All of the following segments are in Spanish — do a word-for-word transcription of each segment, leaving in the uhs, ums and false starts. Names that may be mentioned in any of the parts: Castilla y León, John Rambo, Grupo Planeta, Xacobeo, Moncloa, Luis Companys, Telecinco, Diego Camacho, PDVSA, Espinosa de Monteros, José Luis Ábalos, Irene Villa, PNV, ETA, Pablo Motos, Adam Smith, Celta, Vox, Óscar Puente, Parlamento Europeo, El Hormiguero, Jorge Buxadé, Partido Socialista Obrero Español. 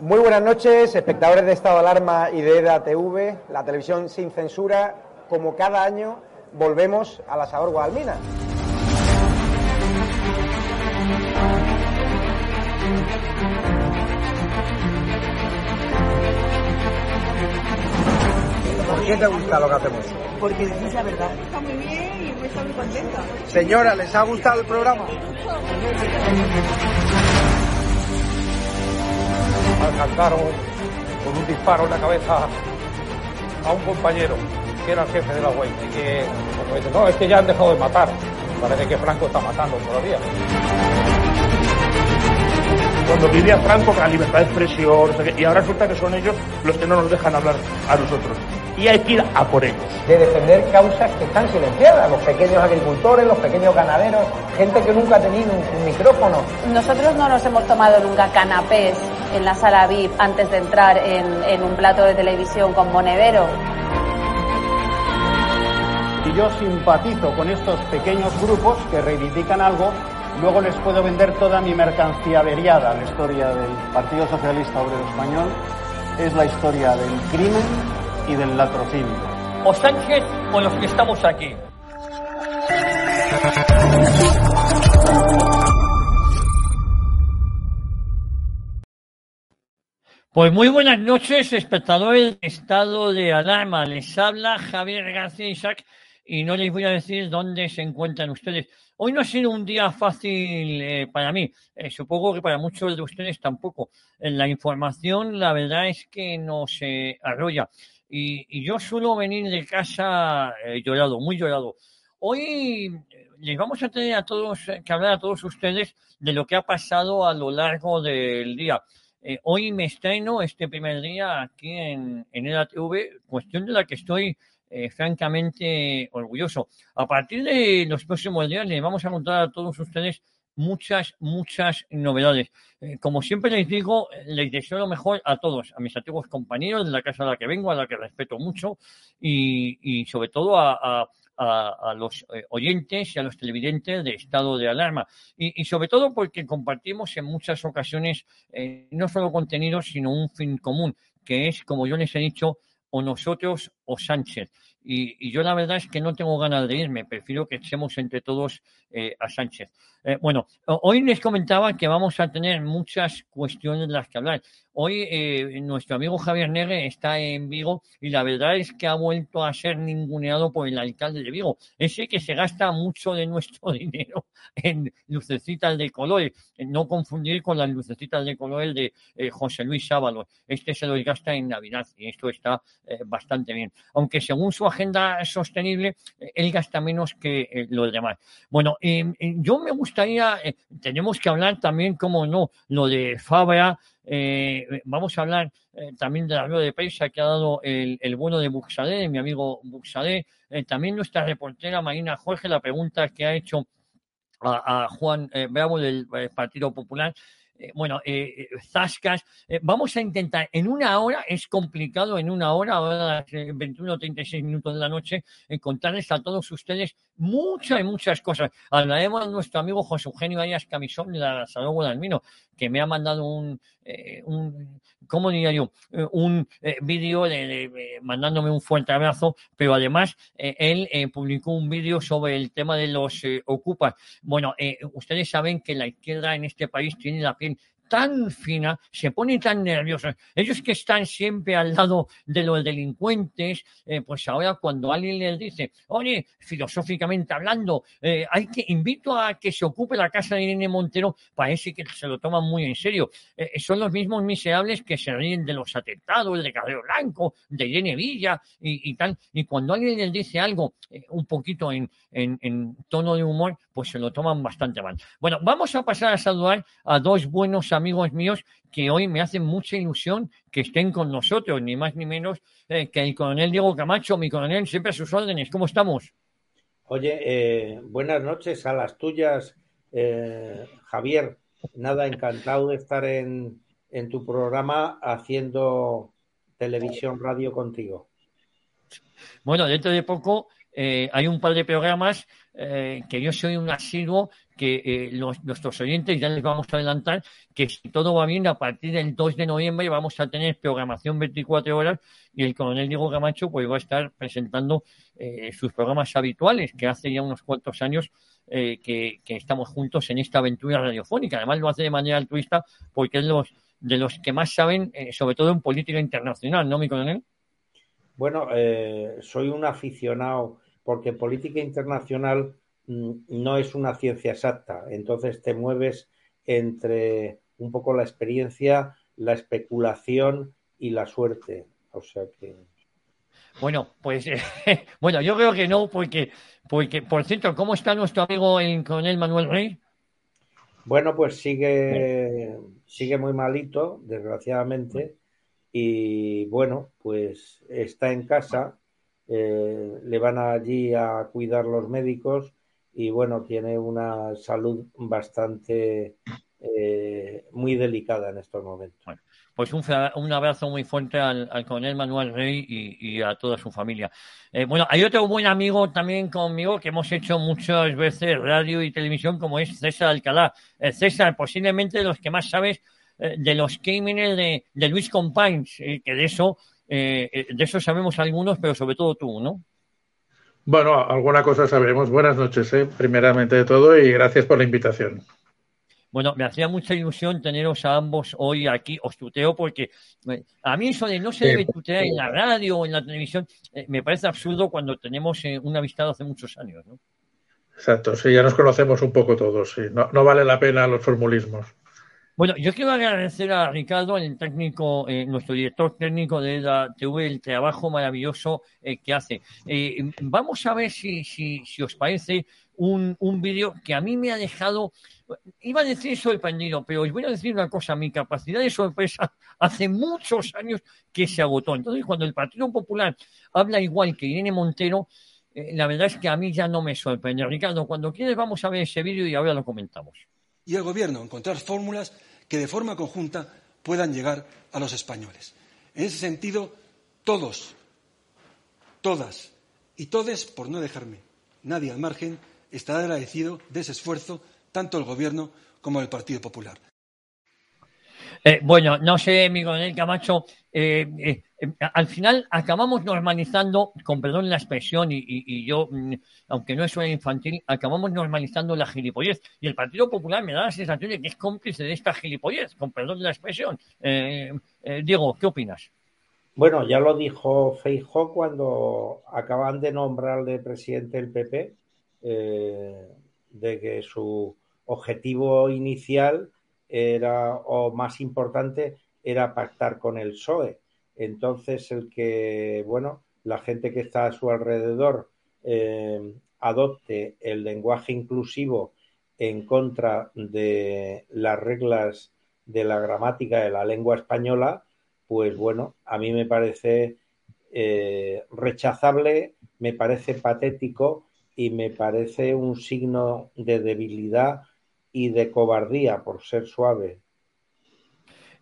Muy buenas noches, espectadores de Estado de Alarma y de E D A T V, la televisión sin censura. Como cada año, volvemos a la Saura Guadalmina. ¿Por qué te gusta lo que hacemos? Porque decís la verdad. Está muy bien y me está muy contenta. Señora, ¿les ha gustado el programa? Alcanzaron con un disparo en la cabeza a un compañero que era el jefe de la huelga y que, como dicen, no, es que ya han dejado de matar. Parece que Franco está matando todavía. Cuando vivía Franco, la libertad de expresión, no sé qué, y ahora resulta que son ellos los que no nos dejan hablar a nosotros. Y hay que ir a por ellos. De defender causas que están silenciadas, los pequeños agricultores, los pequeños ganaderos, gente que nunca ha tenido un micrófono. Nosotros no nos hemos tomado nunca canapés en la sala V I P antes de entrar en, en un plato de televisión con Monedero. Y yo simpatizo con estos pequeños grupos que reivindican algo. Luego les puedo vender toda mi mercancía averiada. La historia del Partido Socialista Obrero Español es la historia del crimen y del latrocinio. O Sánchez o los que estamos aquí. Pues muy buenas noches, espectadores de Estado de Alarma. Les habla Javier García Isaac y no les voy a decir dónde se encuentran ustedes. Hoy no ha sido un día fácil eh, para mí, eh, supongo que para muchos de ustedes tampoco. La información, la verdad es que nos eh, arrolla y, y yo suelo venir de casa eh, llorado, muy llorado. Hoy les vamos a tener a todos que hablar a todos ustedes de lo que ha pasado a lo largo del día. Eh, hoy me estreno este primer día aquí en, en el A T V, cuestión de la que estoy Eh, francamente orgulloso. A partir de los próximos días les vamos a contar a todos ustedes muchas, muchas novedades. Eh, como siempre les digo, les deseo lo mejor a todos, a mis antiguos compañeros de la casa a la que vengo, a la que respeto mucho y, y sobre todo a, a, a, a los oyentes y a los televidentes de Estado de Alarma. Y, y sobre todo porque compartimos en muchas ocasiones eh, no solo contenido, sino un fin común, que es, como yo les he dicho, o nosotros o Sánchez. Y, y yo la verdad es que no tengo ganas de irme, prefiero que echemos entre todos eh, a Sánchez. Eh, bueno, hoy les comentaba que vamos a tener muchas cuestiones de las que hablar. Hoy eh, nuestro amigo Javier Negre está en Vigo y la verdad es que ha vuelto a ser ninguneado por el alcalde de Vigo, ese que se gasta mucho de nuestro dinero en lucecitas de colores, no confundir con las lucecitas de colores de eh, José Luis Ábalos. Este se los gasta en Navidad y esto está eh, bastante bien, aunque según su agenda sostenible, él gasta menos que eh, los demás. Bueno, eh, yo me gustaría, eh, tenemos que hablar también, como no, lo de Fabra. Eh, vamos a hablar eh, también de la rueda de prensa que ha dado el, el bueno de Buxadé, de mi amigo Buxadé. Eh, también nuestra reportera Marina Jorge, la pregunta que ha hecho a, a Juan eh, Bravo del eh, Partido Popular. Bueno, eh, zascas, eh, vamos a intentar en una hora, es complicado en una hora, ahora las eh, veintiuno treinta y seis minutos de la noche, eh, contarles a todos ustedes muchas y muchas cosas. Hablaremos a nuestro amigo José Eugenio Arias Camisón de la Saura Guadalmina, que me ha mandado un, eh, un ¿cómo diría yo? Un eh, vídeo de, de, de, mandándome un fuerte abrazo, pero además eh, él eh, publicó un vídeo sobre el tema de los eh, ocupas. Bueno, eh, ustedes saben que la izquierda en este país tiene la piel tan fina, se pone tan nerviosa. Ellos que están siempre al lado de los delincuentes, eh, pues ahora cuando alguien les dice, oye, filosóficamente hablando, eh, hay que invito a que se ocupe la casa de Irene Montero, parece que se lo toman muy en serio. Eh, son los mismos miserables que se ríen de los atentados, de Carrero Blanco, de Irene Villa y, y tal. Y cuando alguien les dice algo eh, un poquito en, en, en tono de humor, pues se lo toman bastante mal. Bueno, vamos a pasar a saludar a dos buenos amigos amigos míos que hoy me hacen mucha ilusión que estén con nosotros, ni más ni menos eh, que el coronel Diego Camacho, mi coronel, siempre a sus órdenes. ¿Cómo estamos? Oye, eh, buenas noches a las tuyas, eh, Javier. Nada, encantado de estar en, en tu programa haciendo televisión radio contigo. Bueno, dentro de poco eh, hay un par de programas eh, que yo soy un asiduo, que eh, los, nuestros oyentes ya les vamos a adelantar que si todo va bien, a partir del dos de noviembre vamos a tener programación veinticuatro horas y el coronel Diego Camacho pues va a estar presentando eh, sus programas habituales, que hace ya unos cuantos años eh, que, que estamos juntos en esta aventura radiofónica. Además lo hace de manera altruista porque es los, de los que más saben, eh, sobre todo en política internacional, ¿no, mi coronel? Bueno, eh, soy un aficionado porque política internacional no es una ciencia exacta, entonces te mueves entre un poco la experiencia, la especulación y la suerte, o sea que... Bueno, pues eh, bueno, yo creo que no, porque, porque por cierto, ¿cómo está nuestro amigo el coronel Manuel Rey? Bueno, pues sigue, sigue muy malito, desgraciadamente, y bueno, pues está en casa, eh, le van allí a cuidar los médicos. Y bueno, tiene una salud bastante eh, muy delicada en estos momentos. Bueno, pues un, un abrazo muy fuerte al, al coronel Manuel Rey y, y a toda su familia. Eh, bueno, hay otro buen amigo también conmigo que hemos hecho muchas veces radio y televisión, como es César Alcalá. Eh, César, posiblemente de los que más sabes eh, de los crímenes de, de Luis Companys, eh, que de eso, eh, de eso sabemos algunos, pero sobre todo tú, ¿no? Bueno, alguna cosa sabremos. Buenas noches, ¿eh? primeramente de todo, y gracias por la invitación. Bueno, me hacía mucha ilusión teneros a ambos hoy aquí. Os tuteo porque eh, a mí eso de no se debe tutear en la radio o en la televisión eh, me parece absurdo cuando tenemos eh, un avistado hace muchos años, ¿no? Exacto, sí, ya nos conocemos un poco todos, sí. No, no vale la pena los formulismos. Bueno, yo quiero agradecer a Ricardo, el técnico, eh, nuestro director técnico de E D A T V, el trabajo maravilloso eh, que hace. Eh, vamos a ver si, si, si os parece un, un vídeo que a mí me ha dejado, iba a decir sorprendido, pero os voy a decir una cosa, mi capacidad de sorpresa hace muchos años que se agotó. Entonces, cuando el Partido Popular habla igual que Irene Montero, eh, la verdad es que a mí ya no me sorprende. Ricardo, cuando quieres vamos a ver ese vídeo y ahora lo comentamos. Y el Gobierno, encontrar fórmulas que de forma conjunta puedan llegar a los españoles. En ese sentido, todos, todas y todes, por no dejarme nadie al margen, estará agradecido de ese esfuerzo, tanto el Gobierno como el Partido Popular. Eh, bueno, no sé, mi coronel Camacho, eh, eh, eh, al final acabamos normalizando, con perdón la expresión, y, y, y yo, aunque no es una infantil, acabamos normalizando la gilipollez. Y el Partido Popular me da la sensación de que es cómplice de esta gilipollez, con perdón la expresión. Eh, eh, Diego, ¿qué opinas? Bueno, ya lo dijo Feijóo cuando acaban de nombrar de presidente el P P, eh, de que su objetivo inicial era, o más importante, era pactar con el P S O E. Entonces, el que, bueno, la gente que está a su alrededor eh, adopte el lenguaje inclusivo en contra de las reglas de la gramática de la lengua española, pues bueno, a mí me parece eh, rechazable, me parece patético y me parece un signo de debilidad y de cobardía, por ser suave.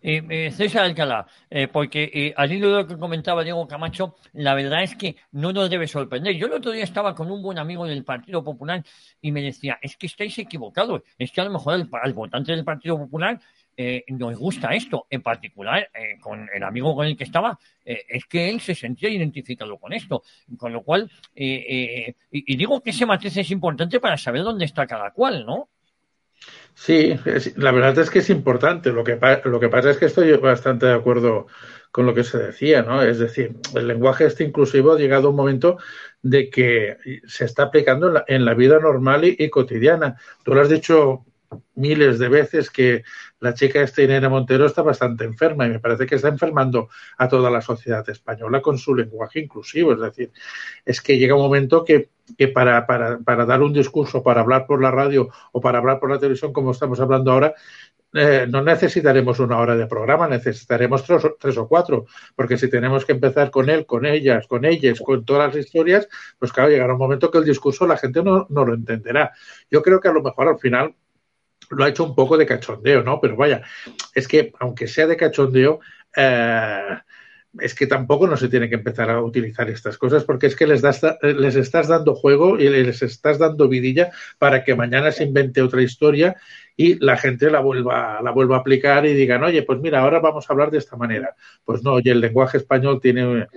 Eh, eh, César Alcalá, eh, porque eh, al hilo de lo que comentaba Diego Camacho, la verdad es que no nos debe sorprender. Yo el otro día estaba con un buen amigo del Partido Popular y me decía, es que estáis equivocados, es que a lo mejor el, al votante del Partido Popular eh, nos gusta esto, en particular eh, con el amigo con el que estaba, eh, es que él se sentía identificado con esto, con lo cual, eh, eh, y, y digo que ese matiz es importante para saber dónde está cada cual, ¿no? Sí, es, la verdad es que es importante. Lo que, lo que pasa es que estoy bastante de acuerdo con lo que se decía, ¿no? Es decir, el lenguaje este inclusivo ha llegado a un momento de que se está aplicando en la, en la vida normal y, y cotidiana. Tú lo has dicho miles de veces que la chica esta Irene Montero está bastante enferma y me parece que está enfermando a toda la sociedad española con su lenguaje inclusivo. Es decir, es que llega un momento que, que para, para, para dar un discurso, para hablar por la radio o para hablar por la televisión, como estamos hablando ahora, eh, no necesitaremos una hora de programa, necesitaremos tres, tres o cuatro, porque si tenemos que empezar con él, con ellas, con ellas, con todas las historias, pues claro, llegará un momento que el discurso la gente no, no lo entenderá. Yo creo que a lo mejor al final lo ha hecho un poco de cachondeo, ¿no? Pero vaya, es que aunque sea de cachondeo, eh, es que tampoco no se tiene que empezar a utilizar estas cosas, porque es que les, das, les estás dando juego y les estás dando vidilla para que mañana se invente otra historia y la gente la vuelva, la vuelva a aplicar y digan, oye, pues mira, ahora vamos a hablar de esta manera. Pues no, y el lenguaje español tiene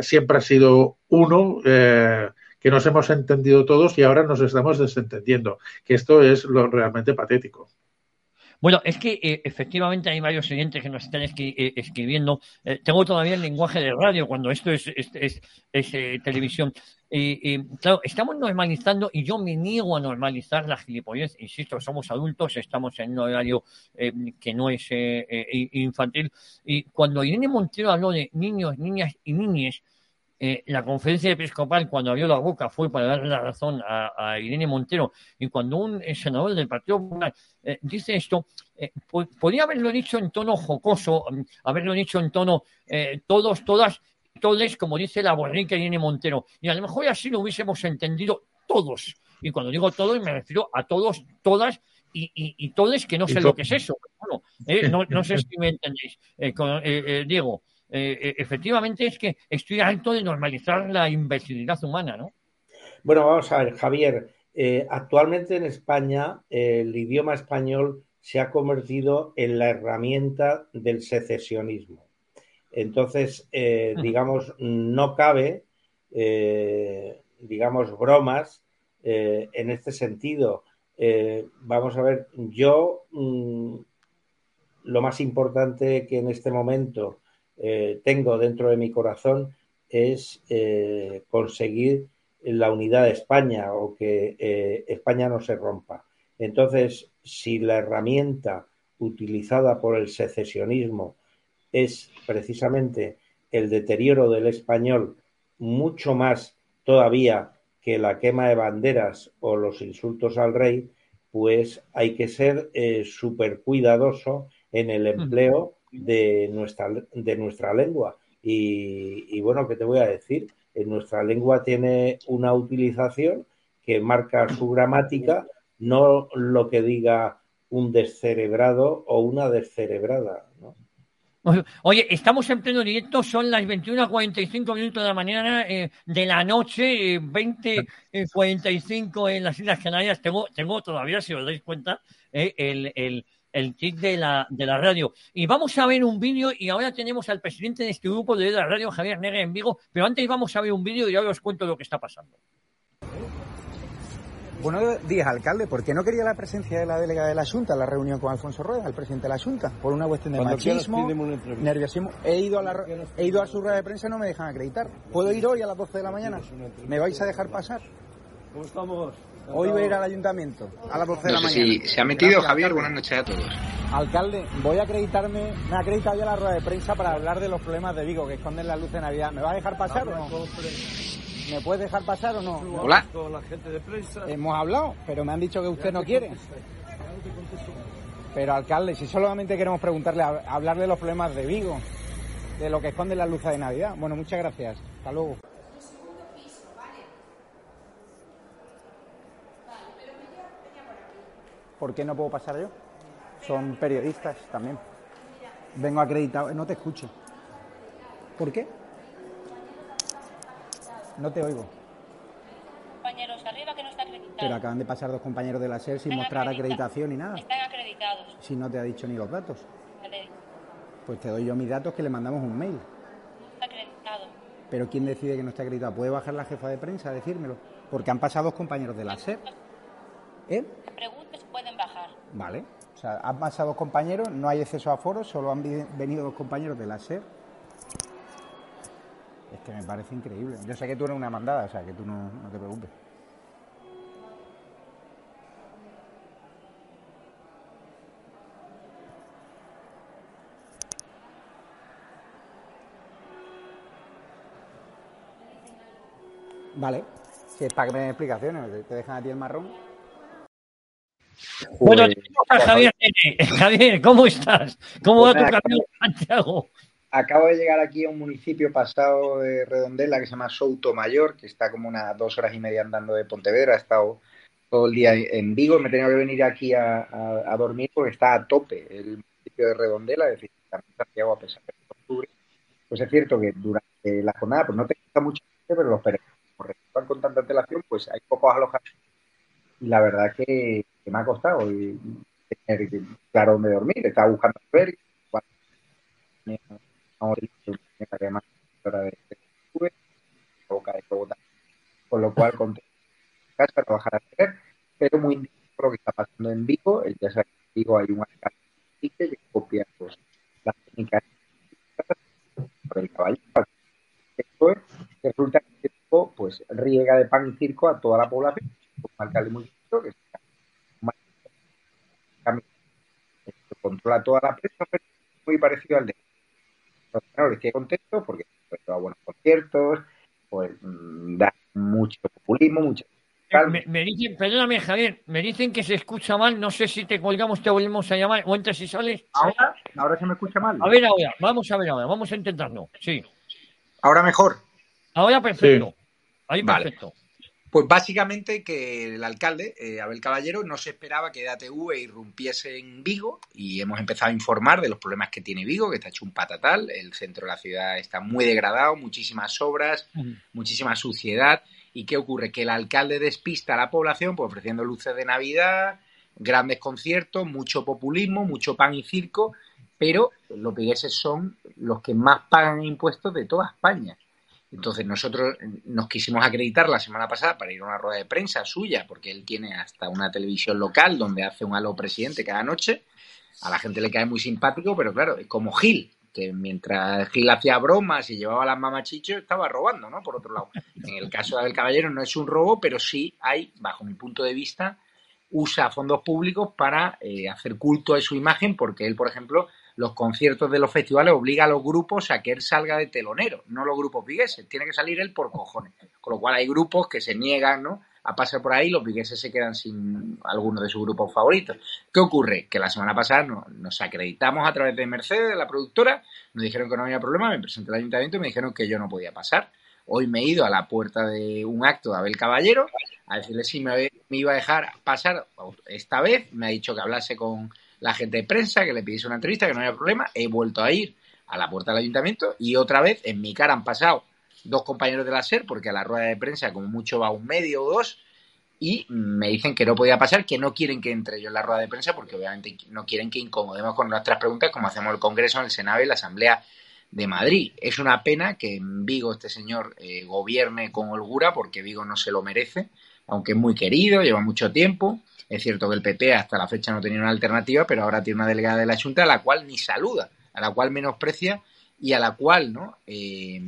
siempre ha sido uno, eh, que nos hemos entendido todos y ahora nos estamos desentendiendo, que esto es lo realmente patético. Bueno, es que eh, efectivamente hay varios oyentes que nos están esqui- eh, escribiendo. Eh, tengo todavía el lenguaje de radio cuando esto es, es, es, es eh, televisión. Eh, eh, claro, estamos normalizando y yo me niego a normalizar las gilipolleces. Insisto, somos adultos, estamos en un horario eh, que no es eh, eh, infantil. Y cuando Irene Montero habló de niños, niñas y niñes, Eh, la conferencia episcopal, cuando abrió la boca, fue para darle la razón a, a Irene Montero. Y cuando un eh, senador del Partido Popular eh, dice esto, eh, po- podría haberlo dicho en tono jocoso, eh, haberlo dicho en tono eh, todos, todas, todes, como dice la borrica Irene Montero. Y a lo mejor así lo hubiésemos entendido todos. Y cuando digo todos, me refiero a todos, todas y, y, y todes, que no sé lo que es eso. Bueno, eh, no, no sé si me entendéis, eh, con, eh, eh, Diego. Eh, efectivamente es que estoy harto de normalizar la imbecilidad humana, ¿no? Bueno, vamos a ver, Javier, eh, actualmente en España eh, el idioma español se ha convertido en la herramienta del secesionismo. Entonces, eh, digamos, no cabe, eh, digamos, bromas eh, en este sentido. Eh, vamos a ver, yo mmm, lo más importante que en este momento Eh, tengo dentro de mi corazón es eh, conseguir la unidad de España o que eh, España no se rompa. Entonces, si la herramienta utilizada por el secesionismo es precisamente el deterioro del español, mucho más todavía que la quema de banderas o los insultos al rey, pues hay que ser eh, súper cuidadoso en el empleo de nuestra de nuestra lengua y, y bueno, ¿qué te voy a decir? En nuestra lengua tiene una utilización que marca su gramática, no lo que diga un descerebrado o una descerebrada, ¿no? Oye, estamos en pleno directo, son las veintiuna cuarenta y cinco minutos de la mañana, eh, de la noche, eh, veinte cuarenta y cinco en las Islas Canarias. Tengo, tengo todavía, si os dais cuenta, eh, el, el el tic de la, de la radio. Y vamos a ver un vídeo y ahora tenemos al presidente de este grupo de la radio, Javier Negre, en Vigo, pero antes vamos a ver un vídeo y ahora os cuento lo que está pasando. Buenos días, alcalde. ¿Por qué no quería la presencia de la delegada de la Junta a la reunión con Alfonso Rueda, el presidente de la Junta? Por una cuestión de Cuando machismo, nerviosismo. He ido a la, he ido a su rueda de prensa y no me dejan acreditar. ¿Puedo ir hoy a las doce de la mañana? ¿Me vais a dejar pasar? ¿Cómo estamos? Hoy voy a ir al ayuntamiento a las doce de la mañana. No sé si se ha metido. Gracias, Javier, alcalde. Buenas noches a todos. Alcalde, voy a acreditarme, me ha acreditado ya la rueda de prensa para hablar de los problemas de Vigo que esconden la luz de Navidad. ¿Me va a dejar pasar o no? ¿Me puedes dejar pasar o no? Hola. Hemos hablado, pero me han dicho que usted no quiere. Pero, alcalde, si solamente queremos preguntarle, hablar de los problemas de Vigo, de lo que esconden las luces de Navidad. Bueno, muchas gracias. Hasta luego. ¿Por qué no puedo pasar yo? Son periodistas también. Vengo acreditado. No te escucho. ¿Por qué? No te oigo. Compañeros, arriba que no está acreditado. Pero acaban de pasar dos compañeros de la SER sin mostrar acreditación ni nada. Están acreditados. Si no te ha dicho ni los datos. Vale. Pues te doy yo mis datos, que le mandamos un mail. No está acreditado. Pero ¿quién decide que no está acreditado? ¿Puede bajar la jefa de prensa a decírmelo? Porque han pasado dos compañeros de la SER. ¿Eh? Te pregunto si pueden bajar. Vale. O sea, han pasado dos compañeros, no hay exceso a foros, solo han venido dos compañeros de la SER. Es que me parece increíble. Yo sé que tú eres una mandada, o sea, que tú no, no te preocupes. Vale. Si es para que me den explicaciones, te dejan a ti el marrón. Bueno, Javier, Javier, ¿cómo estás? ¿Cómo va tu camino, Santiago? Acabo de llegar aquí a un municipio pasado de Redondela que se llama Soutomayor, que está como unas dos horas y media andando de Pontevedra. He estado todo el día en Vigo, me he tenido que venir aquí a, a, a dormir porque está a tope el municipio de Redondela, es decir, también Santiago a pesar de octubre. Pues es cierto que durante la jornada pues no te quita mucha gente, pero los peregrinos, como resultan con tanta antelación, pues hay pocos alojamientos. Y la verdad que, que me ha costado y, y tener claro dónde dormir. Estaba buscando ver y bueno, me con lo cual conté casa, trabajar a hacer, pero muy indignado lo que está pasando en Vigo. Ya sabes que en Vigo hay un alcalde que copia pues, las técnicas por el caballo. Esto es, resulta que tipo, pues riega de pan y circo a toda la población. Un alcalde muy chiquito que está controla toda la prensa, pero es muy parecido al de. Entonces, no les quede contexto porque pues, da buenos conciertos, pues da mucho populismo, mucho. Me, me dicen, perdóname Javier, me dicen que se escucha mal, no sé si te colgamos, te volvemos a llamar, o entras y sales. ¿Ahora? ¿Ahora se me escucha mal? A ver ahora, vamos a ver ahora, vamos a intentarlo, sí. ¿Ahora mejor? Ahora perfecto, sí. Ahí perfecto. Vale. Pues básicamente que el alcalde, eh, Abel Caballero, no se esperaba que E D A T V irrumpiese en Vigo y hemos empezado a informar de los problemas que tiene Vigo, que está hecho un patatal, el centro de la ciudad está muy degradado, muchísimas obras, uh-huh. muchísima suciedad. ¿Y qué ocurre? Que el alcalde despista a la población pues ofreciendo luces de Navidad, grandes conciertos, mucho populismo, mucho pan y circo, pero los vigueses son los que más pagan impuestos de toda España. Entonces nosotros nos quisimos acreditar la semana pasada para ir a una rueda de prensa suya, porque él tiene hasta una televisión local donde hace un halo presidente cada noche. A la gente le cae muy simpático, pero claro, es como Gil, que mientras Gil hacía bromas y llevaba las mamachichos, estaba robando, ¿no? Por otro lado, en el caso de Abel Caballero no es un robo, pero sí hay, bajo mi punto de vista, usa fondos públicos para eh, hacer culto a su imagen, porque él, por ejemplo, los conciertos de los festivales obliga a los grupos a que él salga de telonero, no los grupos vigueses, tiene que salir él por cojones. Con lo cual hay grupos que se niegan, ¿no?, a pasar por ahí, los vigueses se quedan sin alguno de sus grupos favoritos. ¿Qué ocurre? Que la semana pasada nos, nos acreditamos a través de Mercedes, de la productora, nos dijeron que no había problema, me presenté al ayuntamiento y me dijeron que yo no podía pasar. Hoy me he ido a la puerta de un acto de Abel Caballero a decirle si me, me iba a dejar pasar esta vez, me ha dicho que hablase con la gente de prensa, que le pidiese una entrevista, que no había problema, he vuelto a ir a la puerta del ayuntamiento y otra vez en mi cara han pasado dos compañeros de la SER, porque a la rueda de prensa como mucho va un medio o dos, y me dicen que no podía pasar, que no quieren que entre yo en la rueda de prensa, porque obviamente no quieren que incomodemos con nuestras preguntas como hacemos el Congreso, el Senado y la Asamblea de Madrid. Es una pena que en Vigo este señor eh, gobierne con holgura, porque Vigo no se lo merece, aunque es muy querido, lleva mucho tiempo. Es cierto que el P P hasta la fecha no tenía una alternativa, pero ahora tiene una delegada de la Junta a la cual ni saluda, a la cual menosprecia y a la cual, ¿no?, eh,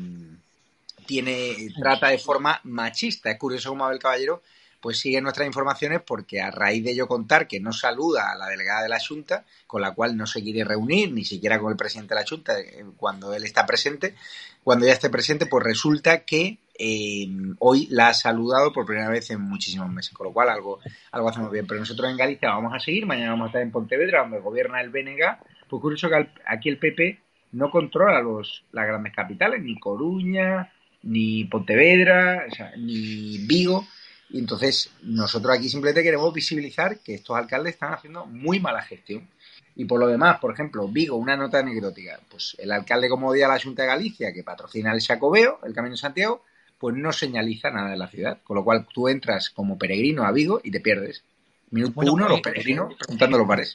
tiene trata de forma machista. Es curioso cómo Abel Caballero pues sigue nuestras informaciones, porque a raíz de ello contar que no saluda a la delegada de la Junta, con la cual no se quiere reunir, ni siquiera con el presidente de la Junta, cuando él está presente, cuando ya esté presente, pues resulta que eh, hoy la ha saludado por primera vez en muchísimos meses, con lo cual algo, algo hacemos bien. Pero nosotros en Galicia vamos a seguir, mañana vamos a estar en Pontevedra, donde gobierna el B N G, pues curioso que aquí el P P no controla los las grandes capitales, ni Coruña, ni Pontevedra, o sea, ni Vigo, y entonces nosotros aquí simplemente queremos visibilizar que estos alcaldes están haciendo muy mala gestión. Y por lo demás, por ejemplo, Vigo, una nota anecdótica, pues el alcalde, como odia a la Junta de Galicia, que patrocina el Xacobeo, el Camino de Santiago, pues no señaliza nada de la ciudad, con lo cual tú entras como peregrino a Vigo y te pierdes. Minuto bueno, uno, los peregrinos preguntando los bares.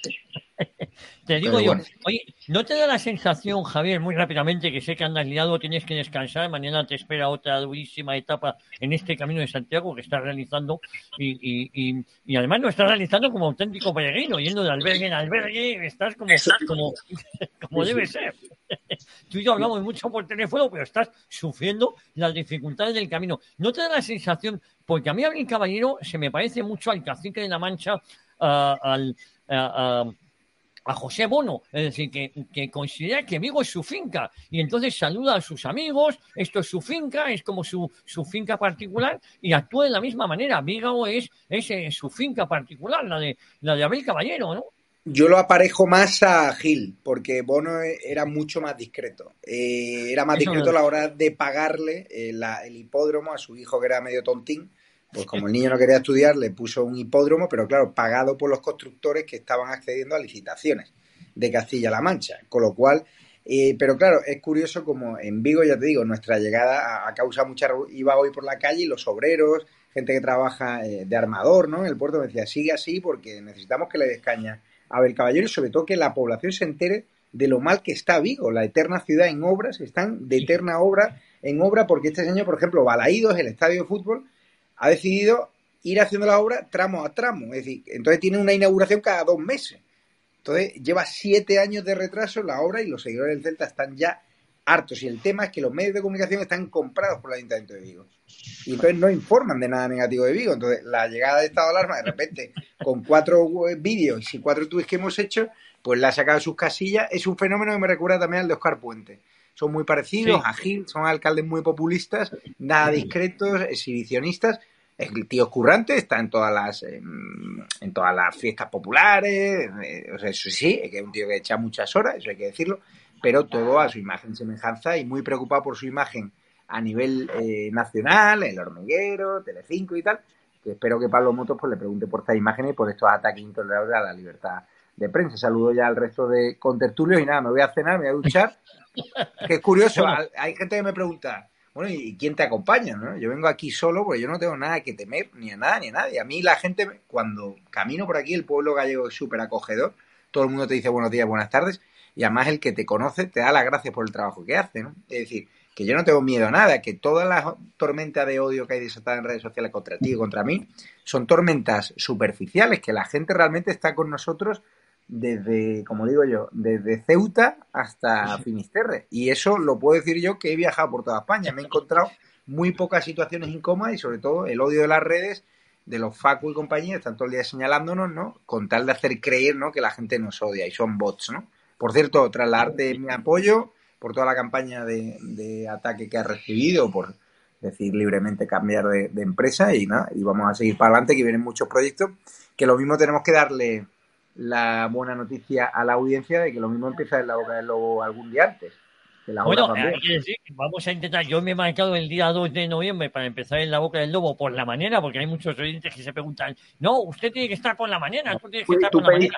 Te digo pero yo, bueno. Oye, ¿no te da la sensación, Javier, muy rápidamente, que sé que andas liado, tienes que descansar, mañana te espera otra durísima etapa en este Camino de Santiago que estás realizando y, y, y, y además lo estás realizando como auténtico peregrino, yendo de albergue en albergue, estás como, como, como debe ser? Tú y yo hablamos mucho por teléfono, pero estás sufriendo las dificultades del camino. ¿No te da la sensación? Porque a mí Abel Caballero se me parece mucho al cacique de la Mancha, a, al, a, a, a José Bono, es decir, que, que considera que Vigo es su finca y entonces saluda a sus amigos, esto es su finca, es como su, su finca particular y actúa de la misma manera. Vigo es, es, es su finca particular, la de, la de Abel Caballero, ¿no? Yo lo aparejo más a Gil, porque Bono era mucho más discreto. Eh, era más discreto a la hora de pagarle eh, la, el hipódromo a su hijo, que era medio tontín. Pues como el niño no quería estudiar, le puso un hipódromo, pero claro, pagado por los constructores que estaban accediendo a licitaciones de Castilla-La Mancha. Con lo cual, Eh, pero claro, es curioso como en Vigo, ya te digo, nuestra llegada ha causado mucha... Iba hoy por la calle y los obreros, gente que trabaja eh, de armador, ¿no? En el puerto me decía, sigue así porque necesitamos que le des caña a Abel Caballero y sobre todo que la población se entere de lo mal que está Vigo, la eterna ciudad en obras, están de eterna obra en obra porque este señor, por ejemplo, Balaídos, el estadio de fútbol, ha decidido ir haciendo la obra tramo a tramo, es decir, entonces tiene una inauguración cada dos meses. Entonces lleva siete años de retraso la obra y los seguidores del Celta están ya hartos. Y el tema es que los medios de comunicación están comprados por el Ayuntamiento de Vigo. Y entonces no informan de nada negativo de Vigo. Entonces la llegada de Estado de Alarma, de repente, con cuatro vídeos y cuatro tweets que hemos hecho, pues la ha sacado de sus casillas. Es un fenómeno que me recuerda también al de Óscar Puente. Son muy parecidos, sí. A Gil, son alcaldes muy populistas, nada discretos, exhibicionistas. El tío currante está en todas las eh, en todas las fiestas populares, eh, o sea, eso sí, es que es un tío que echa muchas horas, eso hay que decirlo, pero todo a su imagen semejanza y muy preocupado por su imagen a nivel eh, nacional, El Hormiguero, Telecinco y tal, que espero que Pablo Motos pues le pregunte por estas imágenes y por estos ataques intolerables a la libertad de prensa. Saludo ya al resto de contertulios y nada, me voy a cenar, me voy a duchar, que es curioso, hay gente que me pregunta, bueno, ¿y quién te acompaña? ¿No? Yo vengo aquí solo porque yo no tengo nada que temer, ni a nada, ni a nadie. A mí la gente, cuando camino por aquí, el pueblo gallego es súper acogedor, todo el mundo te dice buenos días, buenas tardes, y además el que te conoce te da las gracias por el trabajo que hace, ¿no? Es decir, que yo no tengo miedo a nada, que todas las tormentas de odio que hay desatadas en redes sociales contra ti y contra mí son tormentas superficiales, que la gente realmente está con nosotros desde, como digo yo, desde Ceuta hasta Finisterre. Y eso lo puedo decir yo que he viajado por toda España. Me he encontrado muy pocas situaciones incómodas y sobre todo el odio de las redes, de los facu y compañía, están todo el día señalándonos, ¿no? Con tal de hacer creer, ¿no?, que la gente nos odia y son bots, ¿no? Por cierto, trasladarte mi apoyo por toda la campaña de, de ataque que has recibido, por decir libremente cambiar de, de empresa y nada, y vamos a seguir para adelante que vienen muchos proyectos, que lo mismo tenemos que darle la buena noticia a la audiencia de que lo mismo empieza en la boca del lobo algún día antes. Que la bueno, hay que decir que vamos a intentar, yo me he marcado el día dos de noviembre para empezar en la boca del lobo por la mañana, porque hay muchos oyentes que se preguntan, no, usted tiene que estar por la mañana, tú tienes que estar por la mañana.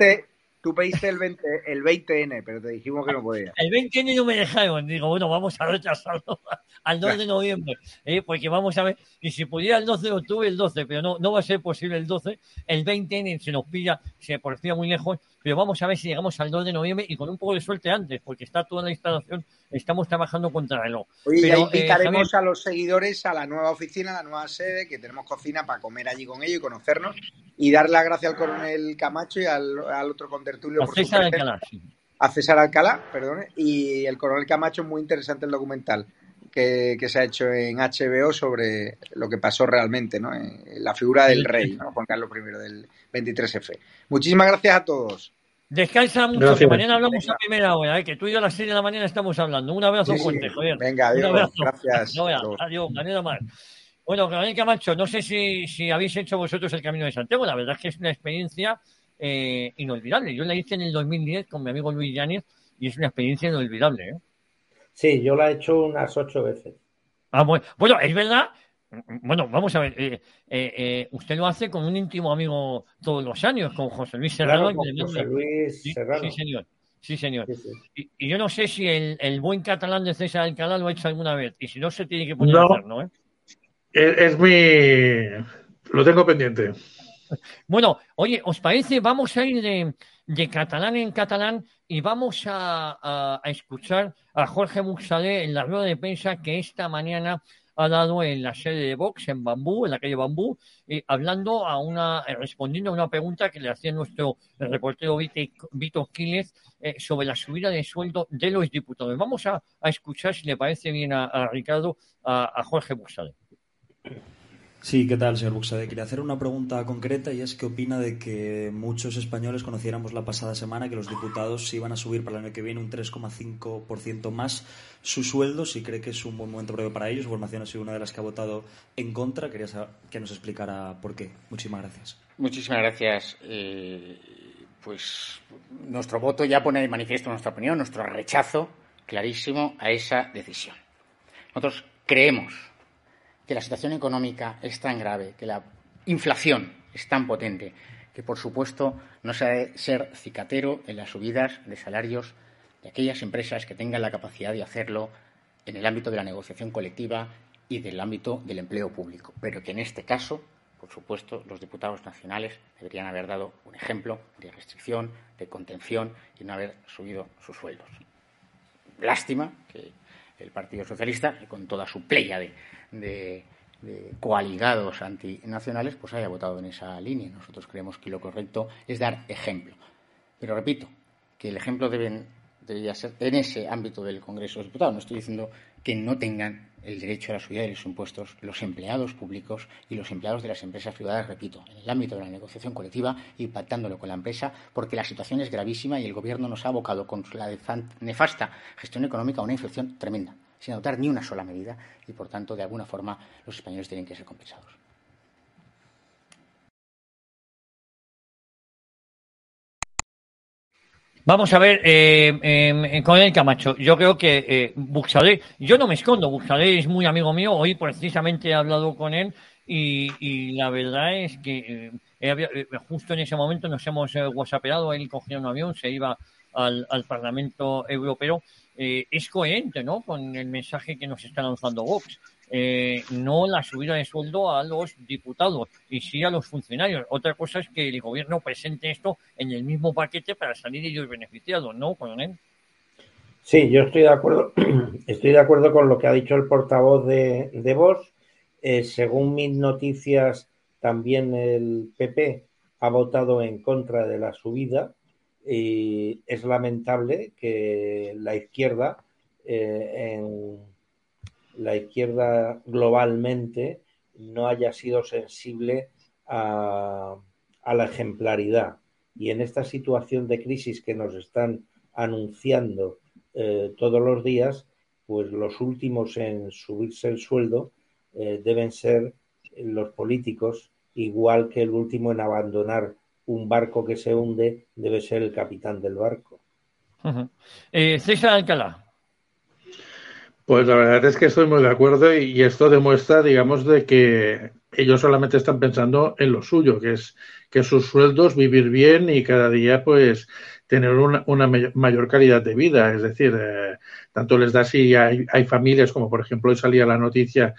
Tú pediste el veinte, el veinte ene, pero te dijimos que no podía. El veinte ene no me dejaron. Digo, bueno, vamos a retrasarlo al dos de noviembre, eh, porque vamos a ver. Y si pudiera el doce de octubre, el doce, pero no no va a ser posible el doce. El veinte ene se nos pilla, se porfía muy lejos, pero vamos a ver si llegamos al dos de noviembre y con un poco de suerte antes, porque está toda la instalación, estamos trabajando contra reloj. Oye, pero, y ahí invitaremos eh, a los seguidores a la nueva oficina, a la nueva sede, que tenemos cocina para comer allí con ellos y conocernos, y dar las gracias al coronel Camacho y al, al otro contenido. Tertulio, a César Alcalá, sí. A César Alcalá, perdón, y el coronel Camacho, muy interesante el documental que, que se ha hecho en H B O sobre lo que pasó realmente, ¿no? La figura del rey, ¿no? Juan Carlos primero, del veintitrés efe. Muchísimas gracias a todos. Descansa mucho, gracias. Que mañana hablamos. Venga. A primera hora, ¿eh? Que tú y yo a las seis de la mañana estamos hablando. Un abrazo, sí, sí. Fuerte, Javier. Venga, adiós, gracias. No, adiós, adiós, mañana más. Bueno, coronel Camacho, no sé si, si habéis hecho vosotros el Camino de Santiago, la verdad es que es una experiencia... Eh, inolvidable. Yo la hice en el dos mil diez con mi amigo Luis Yáñez y es una experiencia inolvidable, ¿eh? Sí, yo la he hecho unas ocho veces. Ah, bueno, bueno, es verdad. Bueno, vamos a ver. Eh, eh, eh, usted lo hace con un íntimo amigo todos los años, con José Luis Serrano. Claro, con José Luis sí, Serrano. Sí, señor. Sí, señor. Sí, sí. Y, y yo no sé si el, el buen catalán de César Alcalá lo ha hecho alguna vez. Y si no, se tiene que poner no, a hacer, ¿no? ¿Eh? Es, es mi... Lo tengo pendiente. Bueno, oye, ¿os parece? Vamos a ir de, de catalán en catalán y vamos a, a, a escuchar a Jorge Buxadé en la rueda de prensa que esta mañana ha dado en la sede de Vox, en Bambú, en la calle Bambú, eh, hablando a una, eh, respondiendo a una pregunta que le hacía nuestro reportero Vito, Vito Quiles eh, sobre la subida de sueldo de los diputados. Vamos a, a escuchar, si le parece bien a, a Ricardo, a, a Jorge Buxadé. Sí, ¿qué tal, señor Buxadé? Quería hacer una pregunta concreta y es qué opina de que muchos españoles conociéramos la pasada semana que los diputados iban a subir para el año que viene un tres coma cinco por ciento más su sueldo, si cree que es un buen momento breve para ellos. Su formación ha sido una de las que ha votado en contra. Quería saber que nos explicara por qué. Muchísimas gracias. Muchísimas gracias. Eh, pues nuestro voto ya pone de manifiesto nuestra opinión, nuestro rechazo clarísimo a esa decisión. Nosotros creemos que la situación económica es tan grave, que la inflación es tan potente, que por supuesto no se ha de ser cicatero en las subidas de salarios de aquellas empresas que tengan la capacidad de hacerlo en el ámbito de la negociación colectiva y del ámbito del empleo público, pero que en este caso, por supuesto, los diputados nacionales deberían haber dado un ejemplo de restricción, de contención y no haber subido sus sueldos. Lástima que el Partido Socialista, con toda su playa de, de, de coaligados antinacionales, pues haya votado en esa línea. Nosotros creemos que lo correcto es dar ejemplo. Pero repito, que el ejemplo deben, debería ser en ese ámbito del Congreso de los Diputados. No estoy diciendo que no tengan el derecho a la subida de los impuestos los empleados públicos y los empleados de las empresas privadas, repito, en el ámbito de la negociación colectiva y pactándolo con la empresa, porque la situación es gravísima y el Gobierno nos ha abocado con la nefasta gestión económica a una inflación tremenda, sin adoptar ni una sola medida y, por tanto, de alguna forma, los españoles tienen que ser compensados. Vamos a ver, eh, eh, con el Camacho, yo creo que eh, Buxadé, yo no me escondo, Buxadé es muy amigo mío, hoy precisamente he hablado con él y, y la verdad es que eh, eh, justo en ese momento nos hemos eh, whatsappeado, él cogió un avión, se iba al, al Parlamento Europeo, eh, es coherente, ¿no?, con el mensaje que nos está lanzando Vox. Eh, no la subida de sueldo a los diputados y sí a los funcionarios. Otra cosa es que el Gobierno presente esto en el mismo paquete para salir ellos beneficiados, ¿no, coronel? Sí, yo estoy de acuerdo, estoy de acuerdo con lo que ha dicho el portavoz de, de Vox. Eh, según mis noticias, también el P P ha votado en contra de la subida y es lamentable que la izquierda eh, en... la izquierda globalmente no haya sido sensible a, a la ejemplaridad. Y en esta situación de crisis que nos están anunciando eh, todos los días, pues los últimos en subirse el sueldo eh, deben ser los políticos, igual que el último en abandonar un barco que se hunde debe ser el capitán del barco. Uh-huh. eh, César Alcalá. Pues la verdad es que estoy muy de acuerdo y esto demuestra, digamos, de que ellos solamente están pensando en lo suyo, que es que sus sueldos, vivir bien y cada día, pues, tener una, una mayor calidad de vida. Es decir, eh, tanto les da si hay, hay familias, como por ejemplo hoy salía la noticia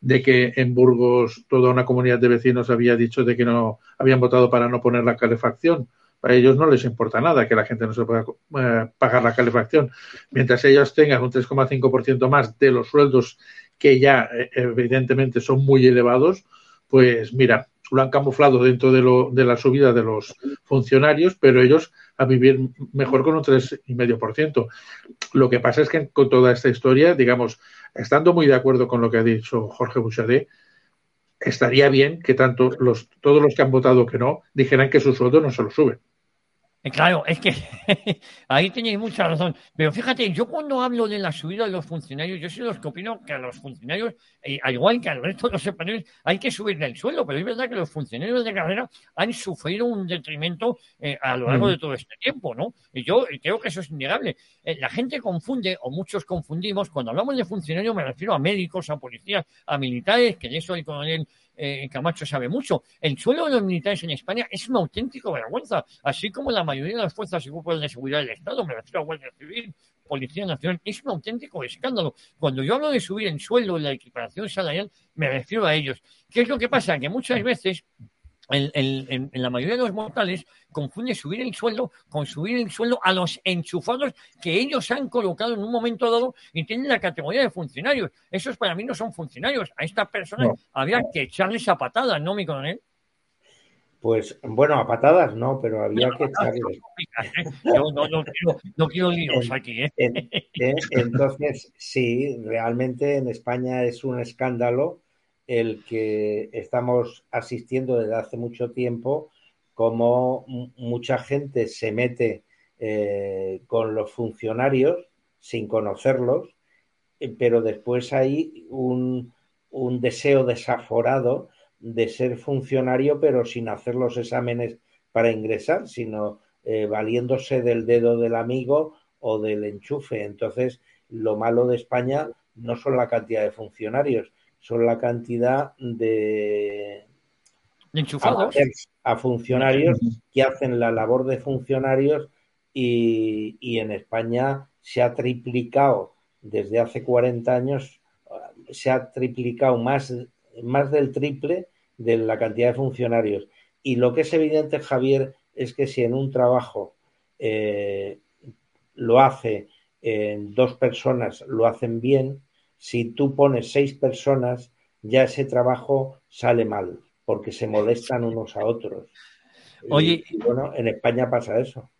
de que en Burgos toda una comunidad de vecinos había dicho de que no habían votado para no poner la calefacción. A ellos no les importa nada que la gente no se pueda eh, pagar la calefacción. Mientras ellos tengan un tres coma cinco por ciento más de los sueldos que ya eh, evidentemente son muy elevados, pues mira, lo han camuflado dentro de, lo, de la subida de los funcionarios, pero ellos a vivir mejor con un tres coma cinco por ciento. Lo que pasa es que con toda esta historia, digamos, estando muy de acuerdo con lo que ha dicho Jorge Buxadé, estaría bien que tanto los todos los que han votado que no dijeran que su sueldo no se lo suben. Claro, es que ahí tenéis mucha razón. Pero fíjate, yo cuando hablo de la subida de los funcionarios, yo soy los que opino que a los funcionarios, eh, al igual que al resto de los españoles, hay que subirle el sueldo. Pero es verdad que los funcionarios de carrera han sufrido un detrimento eh, a lo largo mm. de todo este tiempo, ¿no? Y yo creo que eso es innegable. Eh, la gente confunde, o muchos confundimos, cuando hablamos de funcionarios me refiero a médicos, a policías, a militares, que de eso el coronel Eh, Camacho sabe mucho. El sueldo de los militares en España es una auténtica vergüenza, así como la mayoría de las fuerzas y grupos de seguridad del Estado, me refiero a Guardia Civil, Policía Nacional, es un auténtico escándalo. Cuando yo hablo de subir el sueldo, la equiparación salarial, me refiero a ellos. ¿Qué es lo que pasa? Que muchas veces El, el, en, en la mayoría de los mortales confunde subir el sueldo con subir el sueldo a los enchufados que ellos han colocado en un momento dado y tienen la categoría de funcionarios. Esos para mí no son funcionarios. A estas personas no había que echarles a patadas, ¿no, mi coronel? Pues, bueno, a patadas no, pero había no, que echarles. No, no, no, no, quiero, no quiero líos aquí, ¿eh? Entonces, sí, realmente en España es un escándalo el que estamos asistiendo desde hace mucho tiempo, como mucha gente se mete eh, con los funcionarios sin conocerlos, pero después hay un, un deseo desaforado de ser funcionario, pero sin hacer los exámenes para ingresar, sino eh, valiéndose del dedo del amigo o del enchufe. Entonces, lo malo de España no son la cantidad de funcionarios, son la cantidad de enchufados a, a funcionarios que hacen la labor de funcionarios y, y en España se ha triplicado desde hace cuarenta años, se ha triplicado más, más del triple de la cantidad de funcionarios. Y lo que es evidente, Javier, es que si en un trabajo eh, lo hace eh, dos personas, lo hacen bien, si tú pones seis personas, ya ese trabajo sale mal, porque se molestan unos a otros. Oye, y, bueno, en España pasa eso.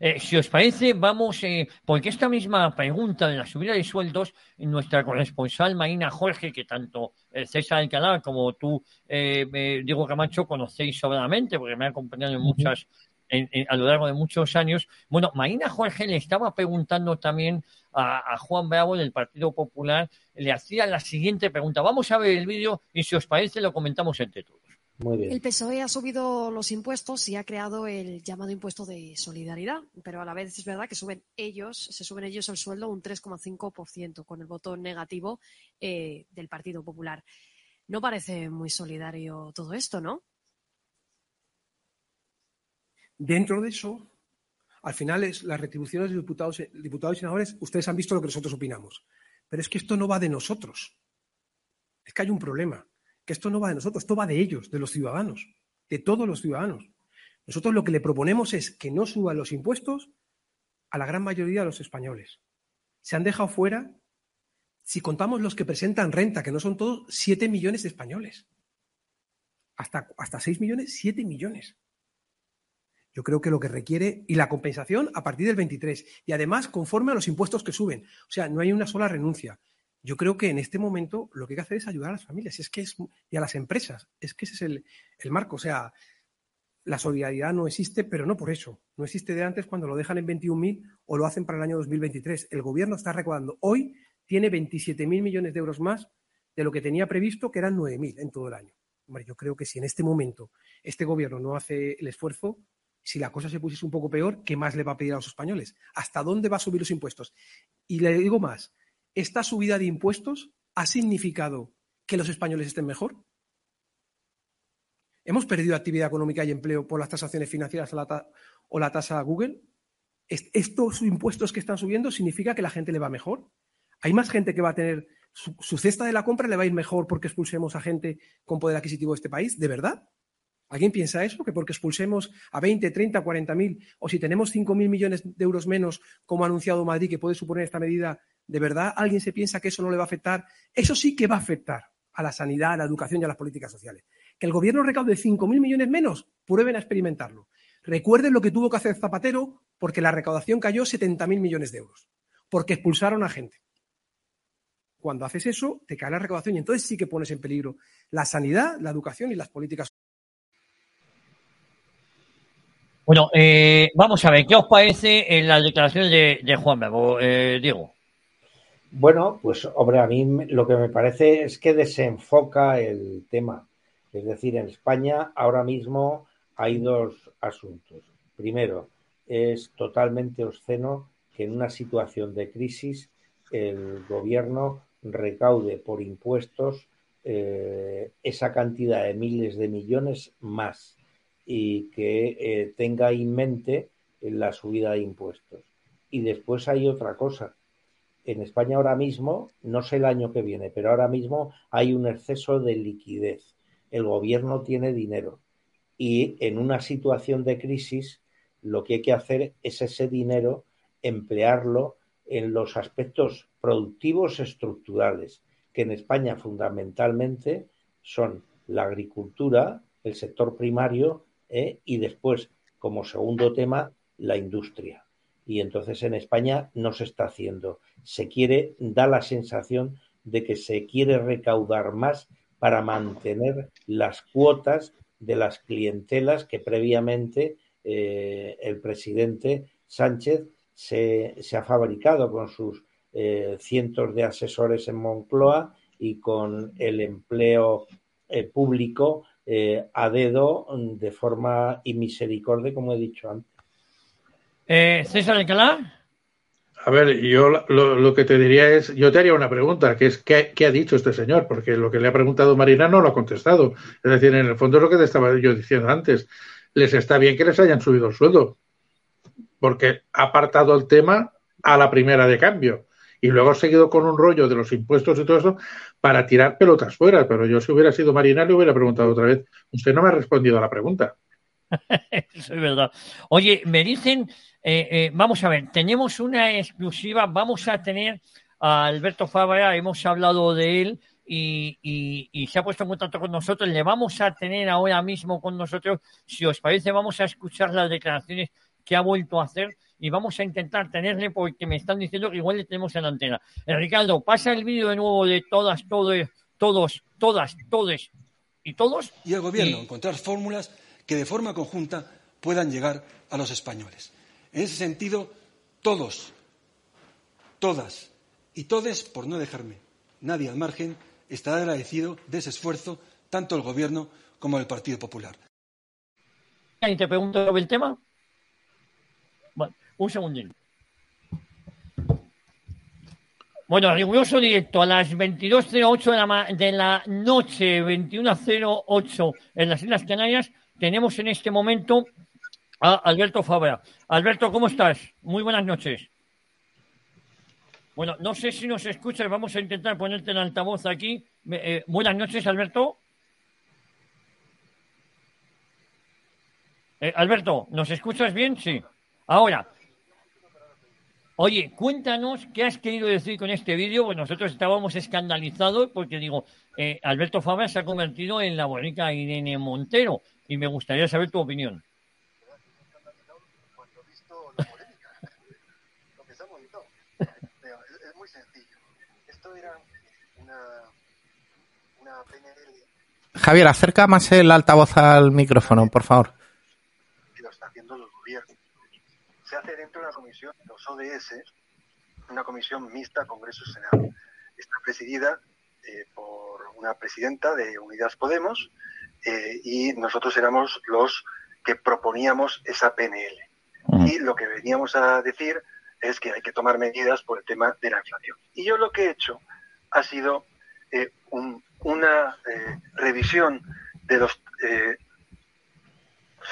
Eh, si os parece, vamos, eh, porque esta misma pregunta de la subida de sueldos, nuestra corresponsal Marina Jorge, que tanto eh, César Alcalá como tú, eh, eh, Diego Camacho, conocéis sobradamente, porque me ha acompañado en muchas, en, en, a lo largo de muchos años. Bueno, Marina Jorge le estaba preguntando también a, a Juan Bravo del Partido Popular, le hacía la siguiente pregunta. Vamos a ver el vídeo y si os parece lo comentamos entre todos. Muy bien. El P S O E ha subido los impuestos y ha creado el llamado impuesto de solidaridad, pero a la vez es verdad que suben ellos, se suben ellos el sueldo un tres coma cinco por ciento con el voto negativo eh, del Partido Popular. No parece muy solidario todo esto, ¿no? Dentro de eso, al final es las retribuciones de diputados, diputados y senadores, ustedes han visto lo que nosotros opinamos, pero es que esto no va de nosotros, es que hay un problema. Que esto no va de nosotros, esto va de ellos, de los ciudadanos, de todos los ciudadanos. Nosotros lo que le proponemos es que no suban los impuestos a la gran mayoría de los españoles. Se han dejado fuera, si contamos los que presentan renta, que no son todos, siete millones de españoles. Hasta, hasta seis millones, siete millones. Yo creo que lo que requiere, y la compensación a partir del veintitrés, y además conforme a los impuestos que suben. O sea, no hay una sola renuncia. Yo creo que en este momento lo que hay que hacer es ayudar a las familias es que es, y a las empresas. Es que ese es el, el marco. O sea, la solidaridad no existe, pero no por eso. No existe de antes cuando lo dejan en veintiuno mil o lo hacen para el año dos mil veintitrés. El gobierno está recaudando. Hoy tiene veintisiete mil millones de euros más de lo que tenía previsto, que eran nueve mil en todo el año. Hombre, yo creo que si en este momento este gobierno no hace el esfuerzo, si la cosa se pusiese un poco peor, ¿qué más le va a pedir a los españoles? ¿Hasta dónde va a subir los impuestos? Y le digo más. ¿Esta subida de impuestos ha significado que los españoles estén mejor? ¿Hemos perdido actividad económica y empleo por las tasaciones financieras o la tasa Google? ¿Estos impuestos que están subiendo significa que la gente le va mejor? ¿Hay más gente que va a tener su, su cesta de la compra le va a ir mejor porque expulsemos a gente con poder adquisitivo de este país? ¿De verdad? ¿Alguien piensa eso? ¿Que porque expulsemos a veinte, treinta, cuarenta mil o si tenemos cinco mil millones de euros menos, como ha anunciado Madrid, que puede suponer esta medida? ¿De verdad alguien se piensa que eso no le va a afectar? Eso sí que va a afectar a la sanidad, a la educación y a las políticas sociales. Que el gobierno recaude cinco mil millones menos, prueben a experimentarlo. Recuerden lo que tuvo que hacer Zapatero porque la recaudación cayó setenta mil millones de euros, porque expulsaron a gente. Cuando haces eso, te cae la recaudación y entonces sí que pones en peligro la sanidad, la educación y las políticas sociales. Bueno, eh, vamos a ver, ¿qué os parece en las declaraciones de, de Juan Bravo, eh, Diego? Bueno, pues, hombre, a mí lo que me parece es que desenfoca el tema. Es decir, en España ahora mismo hay dos asuntos. Primero, es totalmente obsceno que en una situación de crisis el gobierno recaude por impuestos eh, esa cantidad de miles de millones más y que eh, tenga en mente la subida de impuestos. Y después hay otra cosa. En España ahora mismo, no sé el año que viene, pero ahora mismo hay un exceso de liquidez. El gobierno tiene dinero y en una situación de crisis lo que hay que hacer es ese dinero emplearlo en los aspectos productivos estructurales, que en España fundamentalmente son la agricultura, el sector primario ¿eh? y después, como segundo tema, la industria. Y entonces en España no se está haciendo. Se quiere, da la sensación de que se quiere recaudar más para mantener las cuotas de las clientelas que previamente eh, el presidente Sánchez se, se ha fabricado con sus eh, cientos de asesores en Moncloa y con el empleo eh, público eh, a dedo de forma inmisericordia, como he dicho antes. Eh, César Alcalá. A ver, yo lo, lo que te diría es, yo te haría una pregunta, que es ¿qué, ¿qué ha dicho este señor? Porque lo que le ha preguntado Marina no lo ha contestado. Es decir, en el fondo es lo que te estaba yo diciendo antes. Les está bien que les hayan subido el sueldo, porque ha apartado el tema a la primera de cambio. Y luego ha seguido con un rollo de los impuestos y todo eso para tirar pelotas fuera. Pero yo, si hubiera sido Marina, le hubiera preguntado otra vez. Usted no me ha respondido a la pregunta. Eso es verdad. Oye, me dicen, eh, eh, vamos a ver, tenemos una exclusiva, vamos a tener a Alberto Fabra, hemos hablado de él y, y, y se ha puesto en contacto con nosotros, le vamos a tener ahora mismo con nosotros. Si os parece, vamos a escuchar las declaraciones que ha vuelto a hacer y vamos a intentar tenerle porque me están diciendo que igual le tenemos en la antena. Eh, Ricardo, pasa el vídeo de nuevo de todas, todos, todos, todas, todes y todos. Y el gobierno, y... encontrar fórmulas que de forma conjunta puedan llegar a los españoles. En ese sentido, todos, todas y todes, por no dejarme nadie al margen, estará agradecido de ese esfuerzo, tanto el gobierno como el Partido Popular. ¿Y te pregunto sobre el tema? Bueno, un segundín. Bueno, riguroso directo a las veintidós cero ocho de la, de la noche, veintiuno cero ocho en las Islas Canarias. Tenemos en este momento a Alberto Fabra. Alberto, ¿cómo estás? Muy buenas noches. Bueno, no sé si nos escuchas, vamos a intentar ponerte en altavoz aquí. Eh, buenas noches, Alberto. Eh, Alberto, ¿nos escuchas bien? Sí. Ahora, oye, cuéntanos qué has querido decir con este vídeo. Pues nosotros estábamos escandalizados porque, digo, eh, Alberto Fabra se ha convertido en la bonita Irene Montero y me gustaría saber tu opinión. Cuando he visto la polémica, lo que se ha montado, es muy sencillo. Esto era una, una P N L. Javier, acerca más el altavoz al micrófono, por favor. Lo está haciendo los gobiernos. Se hace dentro de la comisión de los O D S, una comisión mixta Congreso-Senado. Está presidida eh, por una presidenta de Unidas Podemos eh, y nosotros éramos los que proponíamos esa P N L. Y lo que veníamos a decir es que hay que tomar medidas por el tema de la inflación. Y yo lo que he hecho ha sido eh, un, una eh, revisión de los eh,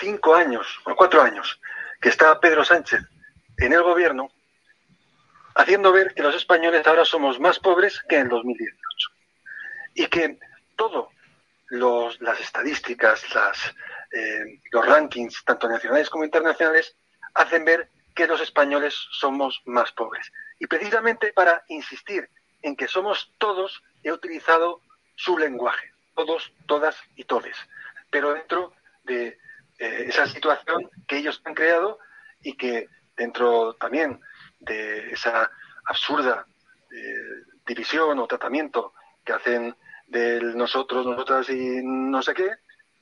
cinco años o cuatro años que está Pedro Sánchez en el gobierno, haciendo ver que los españoles ahora somos más pobres que en dos mil dieciocho. Y que todo, los, las estadísticas, las, eh, los rankings, tanto nacionales como internacionales, hacen ver que los españoles somos más pobres. Y precisamente para insistir en que somos todos, he utilizado su lenguaje. Todos, todas y todes. Pero dentro de... Eh, esa situación que ellos han creado y que dentro también de esa absurda eh, división o tratamiento que hacen del nosotros, nosotras y no sé qué,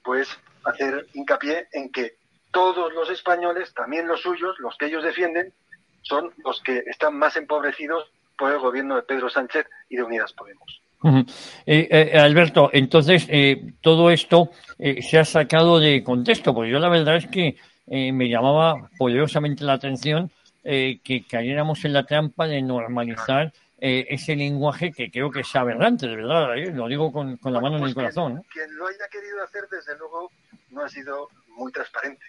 pues hacer hincapié en que todos los españoles, también los suyos, los que ellos defienden, son los que están más empobrecidos por el gobierno de Pedro Sánchez y de Unidas Podemos. Uh-huh. Eh, eh, Alberto, entonces eh, todo esto eh, se ha sacado de contexto, porque yo la verdad es que eh, me llamaba poderosamente la atención eh, que cayéramos en la trampa de normalizar eh, ese lenguaje que creo que es aberrante, de verdad, eh, lo digo con, con la mano bueno, pues en el corazón. Quien, ¿eh? quien lo haya querido hacer, desde luego, no ha sido muy transparente,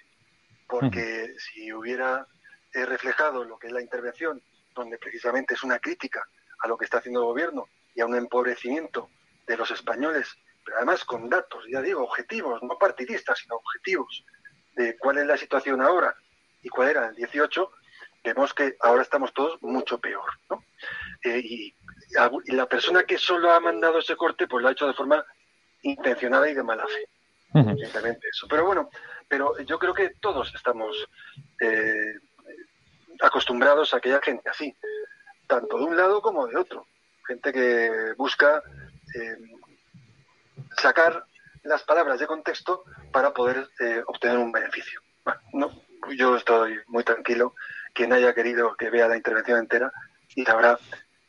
porque uh-huh. si hubiera eh, reflejado lo que es la intervención, donde precisamente es una crítica a lo que está haciendo el gobierno, y a un empobrecimiento de los españoles, pero además con datos, ya digo, objetivos, no partidistas, sino objetivos, de cuál es la situación ahora y cuál era en el dieciocho, vemos que ahora estamos todos mucho peor, ¿no? Eh, y, y la persona que solo ha mandado ese corte, pues lo ha hecho de forma intencionada y de mala fe. Uh-huh. Simplemente eso. Pero bueno, pero yo creo que todos estamos eh, acostumbrados a que haya gente así, tanto de un lado como de otro. Gente que busca eh, sacar las palabras de contexto para poder eh, obtener un beneficio. Bueno, no, yo estoy muy tranquilo. Quien haya querido que vea la intervención entera y sabrá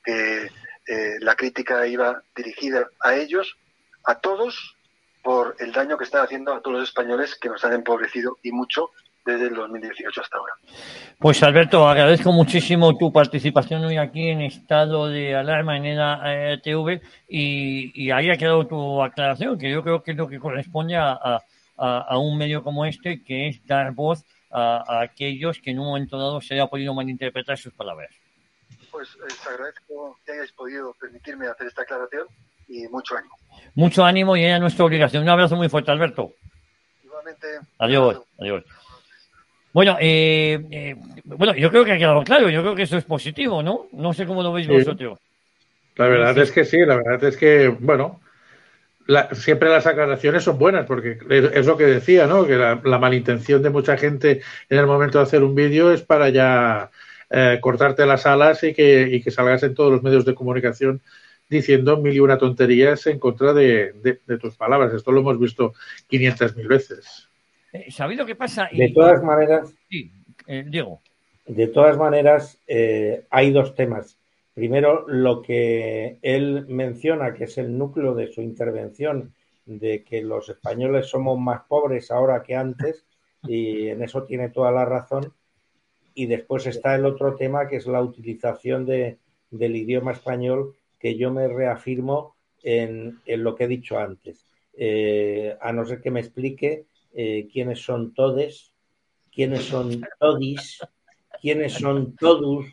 que eh, la crítica iba dirigida a ellos, a todos, por el daño que están haciendo a todos los españoles que nos han empobrecido y mucho desde el dos mil dieciocho hasta ahora. Pues Alberto, agradezco muchísimo tu participación hoy aquí en Estado de Alarma, en EDA T V, y, y ahí ha quedado tu aclaración, que yo creo que es lo que corresponde a, a, a un medio como este, que es dar voz a, a aquellos que en un momento dado se haya podido malinterpretar sus palabras. pues les agradezco que hayáis podido permitirme hacer esta aclaración y mucho ánimo. Mucho ánimo y es nuestra obligación. Un abrazo muy fuerte, Alberto. Igualmente. Adiós, adiós. Bueno, eh, eh, bueno, yo creo que ha quedado claro, yo creo que eso es positivo, ¿no? No sé cómo lo veis sí. vosotros. La verdad sí. es que sí, la verdad es que, bueno, la, siempre las aclaraciones son buenas, porque es lo que decía, ¿no? Que la, la malintención de mucha gente en el momento de hacer un vídeo es para ya eh, cortarte las alas y que, y que salgas en todos los medios de comunicación diciendo mil y una tonterías en contra de, de, de tus palabras. Esto lo hemos visto quinientas mil veces. ¿Sabéis lo que pasa? De todas maneras, sí, eh, Diego. De todas maneras, eh, hay dos temas. Primero, lo que él menciona, que es el núcleo de su intervención, de que los españoles somos más pobres ahora que antes, y en eso tiene toda la razón. Y después está el otro tema, que es la utilización de, del idioma español, que yo me reafirmo en, en lo que he dicho antes. Eh, a no ser que me explique Eh, quiénes son todes, quiénes son todis, quiénes son todus.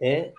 ¿Eh?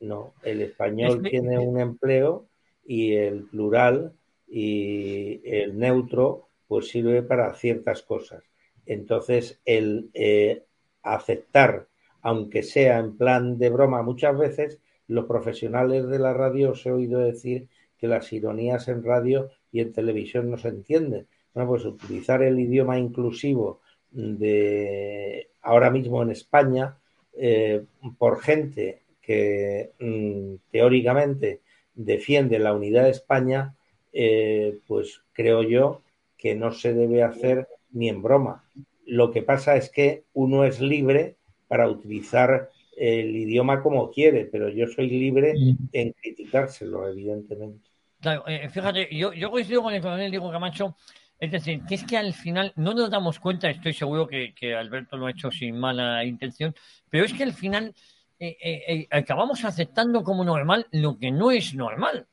No, el español es tiene mi... un empleo y el plural y el neutro pues sirve para ciertas cosas. Entonces, el eh, aceptar, aunque sea en plan de broma, muchas veces los profesionales de la radio os he oído decir que las ironías en radio y en televisión no se entienden. Bueno, pues utilizar el idioma inclusivo de ahora mismo en España eh, por gente que mm, teóricamente defiende la unidad de España, eh, pues creo yo que no se debe hacer ni en broma. Lo que pasa es que uno es libre para utilizar el idioma como quiere, pero yo soy libre en criticárselo, evidentemente. Claro, eh, fíjate, yo, yo coincido con el coronel Diego Camacho. Es decir, que es que al final no nos damos cuenta, estoy seguro que, que Alberto lo ha hecho sin mala intención, pero es que al final eh, eh, acabamos aceptando como normal lo que no es normal.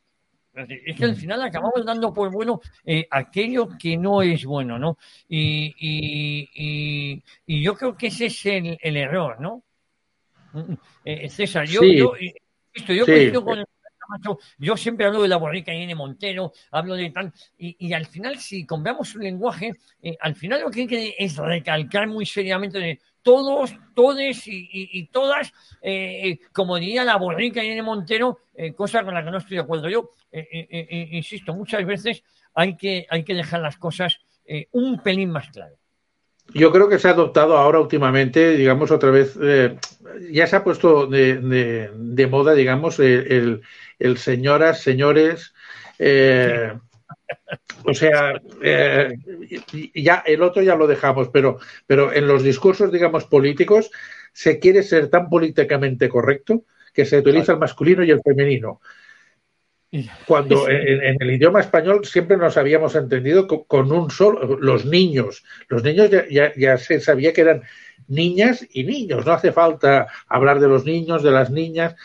Es, decir, es que al final acabamos dando por bueno eh, aquello que no es bueno, ¿no? Y, y, y, y yo creo que ese es el, el error, ¿no? Eh, César, yo, sí. yo, esto, yo sí. coincido con el... Yo siempre hablo de la borrica Irene Montero, hablo de tal, y, y al final, si compramos un lenguaje, eh, al final lo que hay que es recalcar muy seriamente de todos, todes y, y, y todas, eh, como diría la borrica Irene Montero, eh, cosa con la que no estoy de acuerdo yo. Eh, eh, eh, insisto, muchas veces hay que, hay que dejar las cosas eh, un pelín más claras. Yo creo que se ha adoptado ahora últimamente, digamos, otra vez, eh, ya se ha puesto de, de, de moda, digamos, el, el señoras, señores, eh, o sea, eh, ya el otro ya lo dejamos, pero, pero en los discursos, digamos, políticos, se quiere ser tan políticamente correcto que se utiliza el masculino y el femenino. Cuando en, en el idioma español siempre nos habíamos entendido con, con un solo, los niños. Los niños ya, ya, ya se sabía que eran niñas y niños. No hace falta hablar de los niños, de las niñas.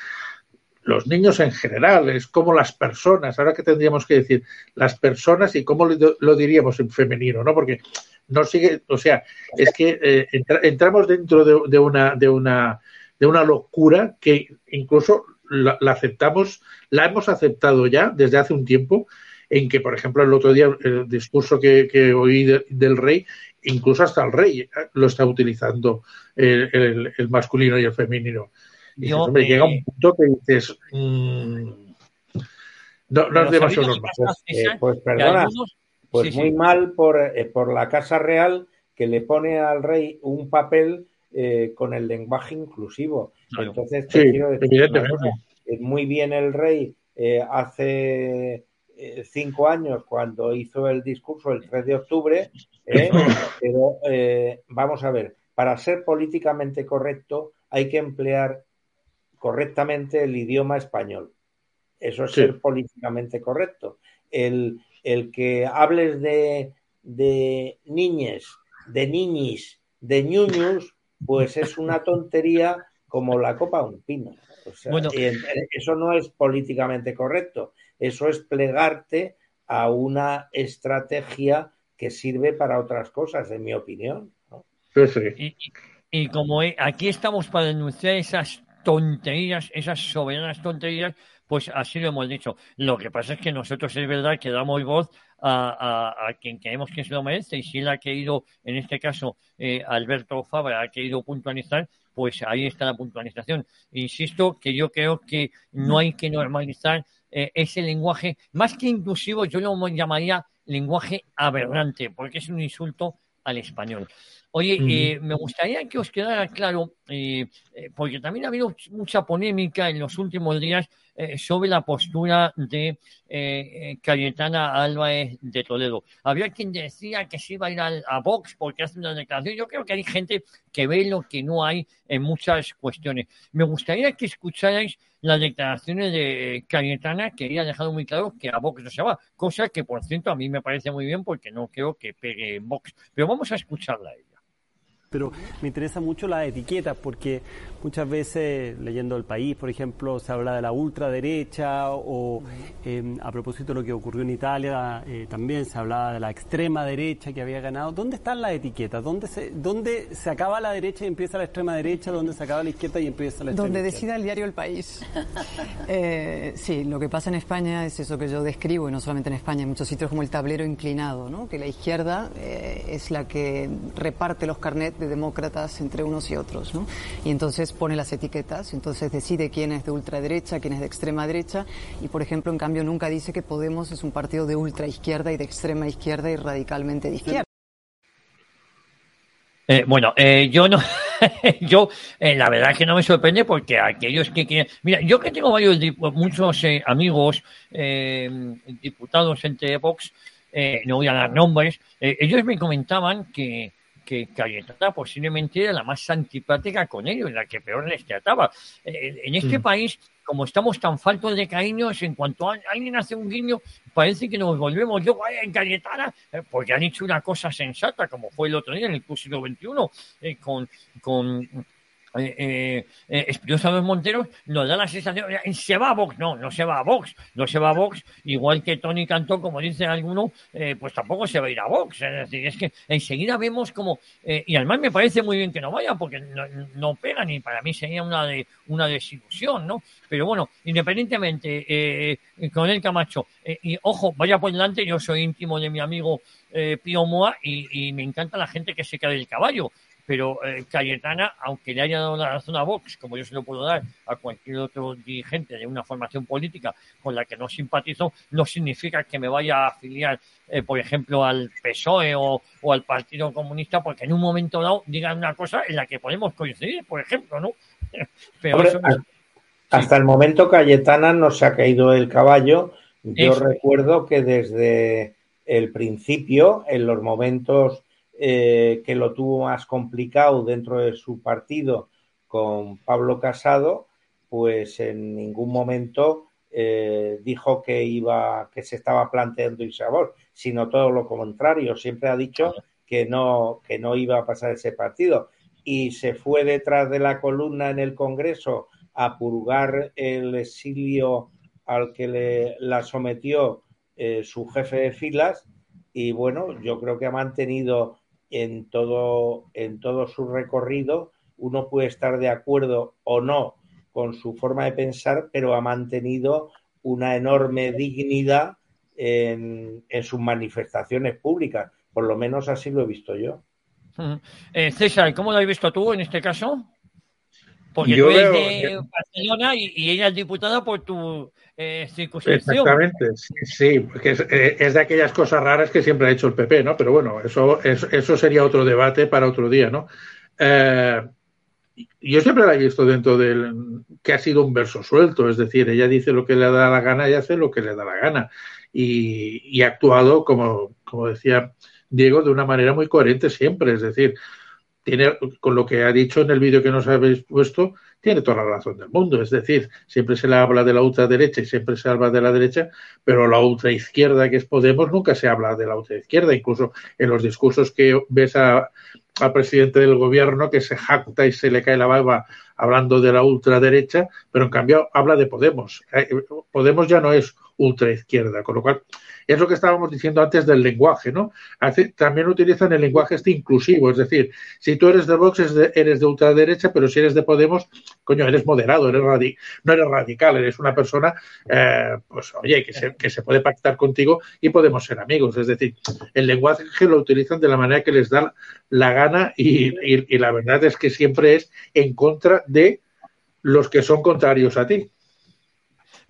Los niños en general, es como las personas. Ahora que tendríamos que decir las personas y cómo lo, lo diríamos en femenino, ¿no? Porque no sigue, o sea, es que eh, entra, entramos dentro de, de, una, de, una, de una locura que incluso... La, la aceptamos, la hemos aceptado ya desde hace un tiempo, en que, por ejemplo, el otro día el discurso que, que oí de, del rey, incluso hasta el rey lo está utilizando el, el, el masculino y el femenino. Y dices, hombre, eh, llega un punto que dices, mmm, no, no es demasiado normal. Pues, eh, pues perdona, algunos... pues sí, muy sí. mal por, eh, por la Casa Real, que le pone al rey un papel Eh, con el lenguaje inclusivo. Claro. Entonces, te sí, quiero decir, muy bien el rey eh, hace eh, cinco años cuando hizo el discurso el tres de octubre, eh, pero eh, vamos a ver, para ser políticamente correcto hay que emplear correctamente el idioma español. Eso es sí. ser políticamente correcto. El, el que hables de, de niñes, de niñis, de ñuñus, pues es una tontería como la copa de un pino. O sea, bueno, eso no es políticamente correcto. Eso es plegarte a una estrategia que sirve para otras cosas, en mi opinión, ¿no? Sí, sí. Y, y, y como aquí estamos para denunciar esas tonterías, esas soberanas tonterías, pues así lo hemos dicho. Lo que pasa es que nosotros es verdad que damos voz a, a, a quien creemos que se lo merece, y si él ha querido, en este caso, eh, Alberto Fabra ha querido puntualizar, pues ahí está la puntualización. Insisto que yo creo que no hay que normalizar eh, ese lenguaje, más que inclusivo, yo lo llamaría lenguaje aberrante, porque es un insulto al español. Oye, eh, me gustaría que os quedara claro, eh, eh, porque también ha habido mucha polémica en los últimos días eh, sobre la postura de eh, Cayetana Álvarez de Toledo. Había quien decía que se iba a ir a, a Vox porque hace una declaración. Yo creo que hay gente que ve lo que no hay en muchas cuestiones. Me gustaría que escucharais las declaraciones de Cayetana, que ella ha dejado muy claro que a Vox no se va, cosa que, por cierto, a mí me parece muy bien porque no creo que pegue en Vox. Pero vamos a escucharla a ella. Pero me interesa mucho las etiquetas, porque muchas veces, leyendo El País, por ejemplo, se habla de la ultraderecha, o eh, a propósito de lo que ocurrió en Italia, eh, también se hablaba de la extrema derecha que había ganado. ¿Dónde están las etiquetas? ¿Dónde se, dónde se acaba la derecha y empieza la extrema derecha? ¿Dónde se acaba la izquierda y empieza la extrema derecha? Donde decida el diario El País. eh, sí, lo que pasa en España es eso que yo describo, y no solamente en España, en muchos sitios, como el tablero inclinado, ¿no? Que la izquierda eh, es la que reparte los carnets de demócratas entre unos y otros, ¿no? Y entonces pone las etiquetas, entonces decide quién es de ultraderecha, quién es de extrema derecha, y por ejemplo, en cambio, nunca dice que Podemos es un partido de ultraizquierda y de extrema izquierda y radicalmente de izquierda. Eh, bueno, eh, yo no, yo eh, la verdad es que no me sorprende, porque aquellos que quieren, mira, yo que tengo varios, muchos eh, amigos eh, diputados entre Vox, eh, no voy a dar nombres, eh, ellos me comentaban que que Cayetana posiblemente era la más antipática con ellos, la que peor les trataba. Eh, en este mm. país, como estamos tan faltos de cariños, en cuanto a alguien hace un guiño, parece que nos volvemos locos en Cayetana, eh, porque han hecho una cosa sensata, como fue el otro día en el Club Siglo veintiuno, eh, con... con Eh, eh, eh, Espinosa de Monteros, nos da la sensación, se va a Vox, no, no se va a Vox, no se va a Vox, igual que Tony Cantó, como dice alguno, eh, pues tampoco se va a ir a Vox, es decir, es que enseguida vemos como, eh, y además me parece muy bien que no vaya, porque no, no pegan, y para mí sería una, de, una desilusión, ¿no? Pero bueno, independientemente, eh, con el Camacho, eh, y ojo, vaya por delante, yo soy íntimo de mi amigo eh, Pío Moa, y, y me encanta la gente que se cae del caballo, pero eh, Cayetana, aunque le haya dado la razón a Vox, como yo se lo puedo dar a cualquier otro dirigente de una formación política con la que no simpatizo, no significa que me vaya a afiliar, eh, por ejemplo, al P S O E o, o al Partido Comunista, porque en un momento dado digan una cosa en la que podemos coincidir, por ejemplo, ¿no? Pero Hombre, eso no... Hasta sí. El momento Cayetana no se ha caído del caballo. Yo eso. Recuerdo que desde el principio, en los momentos... Eh, que lo tuvo más complicado dentro de su partido con Pablo Casado, pues en ningún momento eh, dijo que iba, que se estaba planteando irse a Vox, sino todo lo contrario, siempre ha dicho que no, que no iba a pasar ese partido, y se fue detrás de la columna en el Congreso a purgar el exilio al que le, la sometió eh, su jefe de filas, y bueno, yo creo que ha mantenido en todo, en todo su recorrido, uno puede estar de acuerdo o no con su forma de pensar, pero ha mantenido una enorme dignidad en, en sus manifestaciones públicas, por lo menos así lo he visto yo. Uh-huh. eh, César, ¿cómo lo has visto tú en este caso? Porque yo tú eres veo, de yo... Barcelona y, y ella es diputada por tu eh, circunscripción. Exactamente, sí, sí, porque es, es de aquellas cosas raras que siempre ha hecho el P P, ¿no? Pero bueno, eso, eso, eso sería otro debate para otro día, ¿no? Eh, yo siempre la he visto dentro del... que ha sido un verso suelto, es decir, ella dice lo que le da la gana y hace lo que le da la gana. Y, y ha actuado, como, como decía Diego, de una manera muy coherente siempre, es decir... Tiene, con lo que ha dicho en el vídeo que nos habéis puesto, tiene toda la razón del mundo. Es decir, siempre se le habla de la ultraderecha y siempre se habla de la derecha, pero la ultraizquierda, que es Podemos, nunca se habla de la ultraizquierda. Incluso en los discursos que ves a, al presidente del gobierno, que se jacta y se le cae la baba hablando de la ultraderecha, pero en cambio habla de Podemos. Podemos ya no es ultraizquierda. Con lo cual, es lo que estábamos diciendo antes del lenguaje, ¿no? Hace, también utilizan el lenguaje este inclusivo, es decir, si tú eres de Vox eres de ultraderecha, pero si eres de Podemos, coño, eres moderado, eres radi- no eres radical, eres una persona, eh, pues oye, que se, que se puede pactar contigo y podemos ser amigos. Es decir, el lenguaje lo utilizan de la manera que les da la gana y, y, y la verdad es que siempre es en contra de los que son contrarios a ti.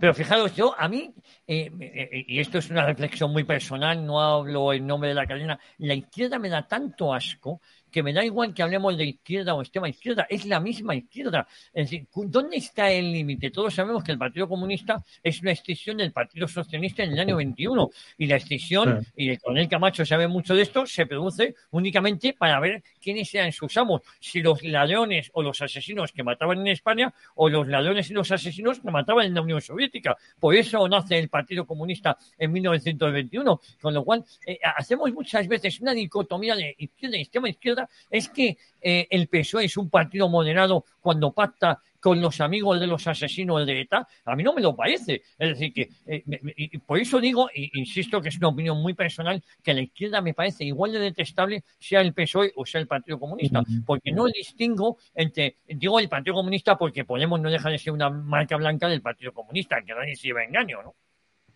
Pero fijaros, yo, a mí, eh, eh, y esto es una reflexión muy personal, no hablo en nombre de la cadena, la izquierda me da tanto asco que me da igual que hablemos de izquierda o extrema izquierda, es la misma izquierda. Es decir, ¿dónde está el límite? Todos sabemos que el Partido Comunista es una escisión del Partido Socialista en el año veintiuno, y la escisión, sí, y el coronel Camacho sabe mucho de esto, se produce únicamente para ver quiénes eran sus amos, si los ladrones o los asesinos que mataban en España o los ladrones y los asesinos que mataban en la Unión Soviética. Por eso nace el Partido Comunista en mil novecientos veintiuno, con lo cual eh, hacemos muchas veces una dicotomía de izquierda y extrema izquierda. Es que eh, el P S O E es un partido moderado cuando pacta con los amigos de los asesinos de ETA. A mí no me lo parece. Es decir, que eh, me, me, por eso digo, e insisto que es una opinión muy personal, que a la izquierda me parece igual de detestable sea el P S O E o sea el Partido Comunista, porque no distingo entre, digo el Partido Comunista porque Podemos no deja de ser una marca blanca del Partido Comunista, que nadie se lleva engaño, ¿no?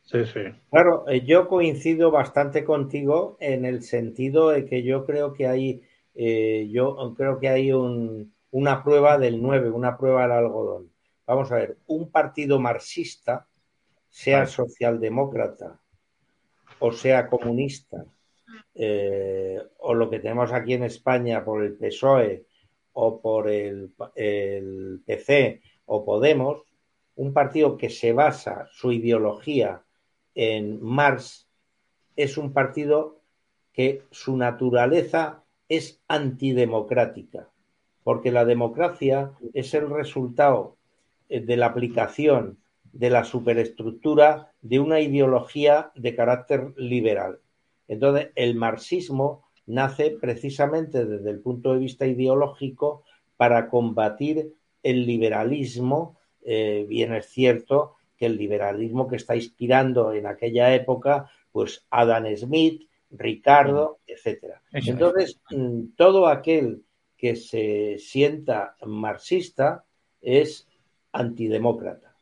Sí, sí. Claro, yo coincido bastante contigo en el sentido de que yo creo que hay Eh, yo creo que hay un, una prueba del nueve, una prueba del algodón. Vamos a ver, un partido marxista, sea socialdemócrata o sea comunista, eh, o lo que tenemos aquí en España por el P S O E o por el, el P C o Podemos, un partido que se basa su ideología en Marx, es un partido que su naturaleza es antidemocrática, porque la democracia es el resultado de la aplicación de la superestructura de una ideología de carácter liberal. Entonces, el marxismo nace precisamente desde el punto de vista ideológico para combatir el liberalismo. Eh, bien es cierto que el liberalismo que está inspirando en aquella época, pues Adam Smith, Ricardo, etcétera. Entonces, todo aquel que se sienta marxista es antidemócrata.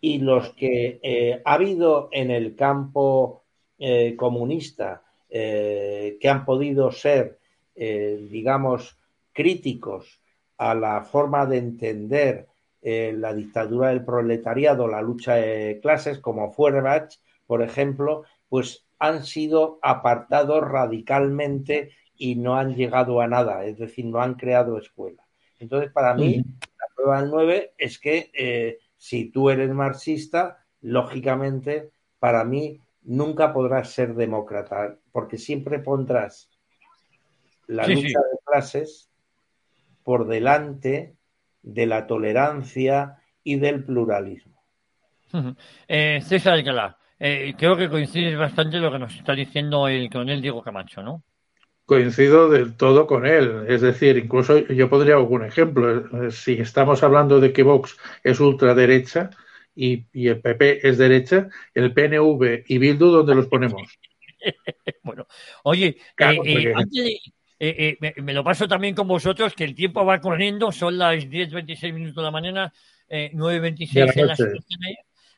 Y los que eh, ha habido en el campo eh, comunista eh, que han podido ser, eh, digamos, críticos a la forma de entender eh, la dictadura del proletariado, la lucha de clases, como Feuerbach, por ejemplo, pues han sido apartados radicalmente y no han llegado a nada, es decir, no han creado escuela. Entonces, para mí, la prueba del nueve es que eh, si tú eres marxista, lógicamente, para mí, nunca podrás ser demócrata, porque siempre pondrás la sí, lucha sí. de clases por delante de la tolerancia y del pluralismo. Uh-huh. Eh, César Alcalá. Eh, creo que coincides bastante lo que nos está diciendo el coronel Diego Camacho, ¿no? Coincido del todo con él. Es decir, incluso yo podría algún ejemplo. Si estamos hablando de que Vox es ultraderecha y, y el P P es derecha, el P N V y Bildu, ¿dónde los ponemos? Bueno, oye, claro, eh, eh, antes de... Eh, eh, me, me lo paso también con vosotros, que el tiempo va corriendo, son las diez y veintiséis minutos de la mañana, eh, nueve y veintiséis en la noche.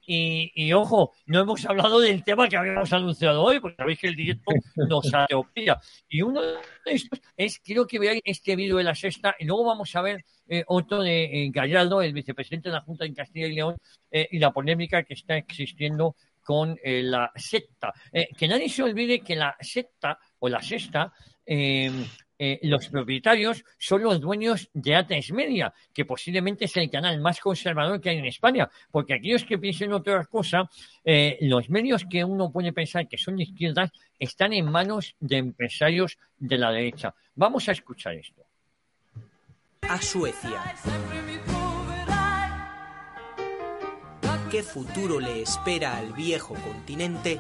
Y, y ojo, no hemos hablado del tema que habíamos anunciado hoy, porque sabéis que el directo nos atropella. Y uno de estos es, quiero que veáis este vídeo de La Sexta, y luego vamos a ver eh, otro de eh, Gallardo, el vicepresidente de la Junta en Castilla y León, eh, y la polémica que está existiendo con eh, la secta. Eh, que nadie se olvide que la secta o la sexta... Eh, Eh, los propietarios son los dueños de A T V Media, que posiblemente es el canal más conservador que hay en España, porque aquellos que piensen otra cosa, eh, los medios que uno puede pensar que son de izquierdas están en manos de empresarios de la derecha. Vamos a escuchar esto. A Suecia. ¿Qué futuro le espera al viejo continente?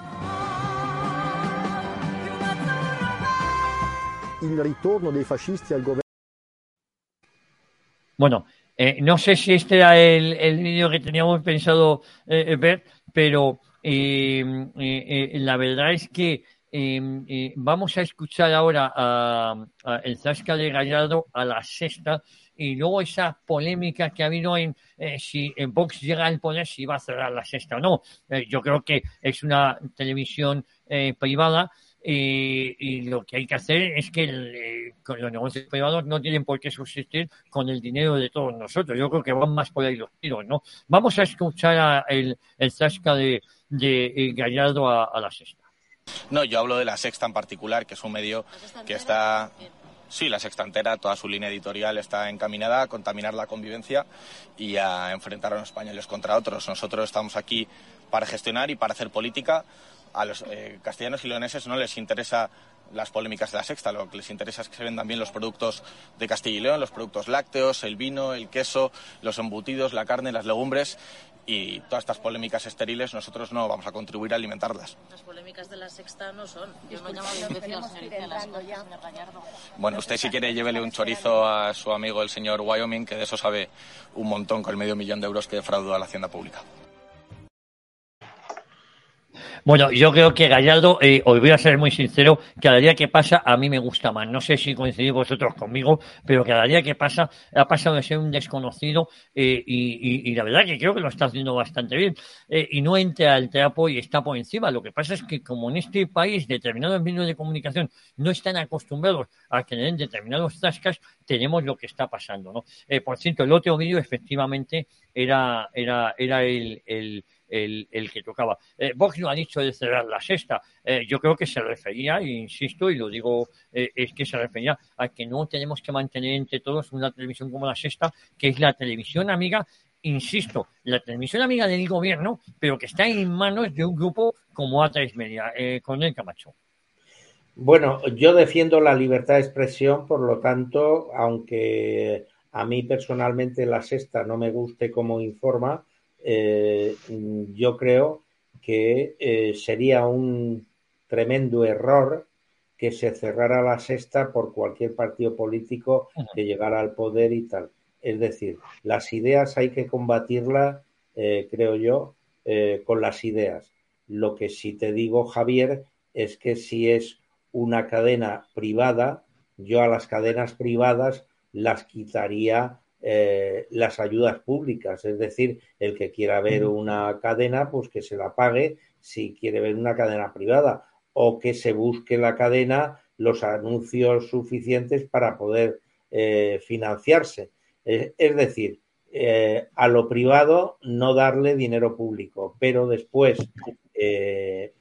El retorno de fascisti al gobierno. Bueno, eh, no sé si este era el, el vídeo que teníamos pensado eh, ver, pero eh, eh, eh, la verdad es que eh, eh, vamos a escuchar ahora a, a el zasca de Gallardo a La Sexta, y luego esa polémica que ha habido en eh, si en Vox llega al poder, si va a cerrar La Sexta o no. Eh, yo creo que es una televisión eh, privada, eh, y lo que hay que hacer es que el, eh, los negocios privados no tienen por qué subsistir con el dinero de todos nosotros. Yo creo que van más por ahí los tiros, ¿no? Vamos a escuchar a el, el zasca de, de, de Gallardo a, a La Sexta. No, yo hablo de La Sexta en particular, que es un medio que está... Sí, La Sexta entera, toda su línea editorial está encaminada a contaminar la convivencia y a enfrentar a los españoles contra otros. Nosotros estamos aquí para gestionar y para hacer política. A los eh, castellanos y leoneses no les interesa las polémicas de La Sexta, lo que les interesa es que se vendan bien los productos de Castilla y León, los productos lácteos, el vino, el queso, los embutidos, la carne, las legumbres. Y todas estas polémicas estériles nosotros no vamos a contribuir a alimentarlas. Las polémicas de La Sexta no son. Yo no llamo a decir a la señorita las cosas, señor Gallardo. Bueno, usted si quiere llévele un chorizo a su amigo el señor Wyoming, que de eso sabe un montón con el medio millón de euros que defraudó a la hacienda pública. Bueno, yo creo que Gallardo, eh, os voy a ser muy sincero, cada día que pasa a mí me gusta más. No sé si coincidís vosotros conmigo, pero cada día que pasa ha pasado de ser un desconocido eh, y, y, y la verdad que creo que lo está haciendo bastante bien. Eh, y no entra al trapo y está por encima. Lo que pasa es que como en este país determinados medios de comunicación no están acostumbrados a que le den determinados zascas, tenemos lo que está pasando, ¿no? Eh, por cierto, el otro vídeo efectivamente era, era, era el... el El, el que tocaba. Eh, Vox no ha dicho de cerrar La Sexta. Eh, yo creo que se refería, e insisto, y lo digo, eh, es que se refería a que no tenemos que mantener entre todos una televisión como La Sexta, que es la televisión amiga, insisto, la televisión amiga del gobierno, pero que está en manos de un grupo como A tres Media, eh, con el Camacho. Bueno, yo defiendo la libertad de expresión, por lo tanto, aunque a mí personalmente La Sexta no me guste como informa, Eh, yo creo que eh, sería un tremendo error que se cerrara La Sexta por cualquier partido político que llegara al poder y tal. Es decir, las ideas hay que combatirlas, eh, creo yo, eh, con las ideas. Lo que sí te digo, Javier, es que si es una cadena privada, yo a las cadenas privadas las quitaría Eh, las ayudas públicas, es decir, el que quiera ver una cadena, pues que se la pague si quiere ver una cadena privada, o que se busque la cadena los anuncios suficientes para poder eh, financiarse. Eh, es decir, eh, a lo privado no darle dinero público, pero después eh,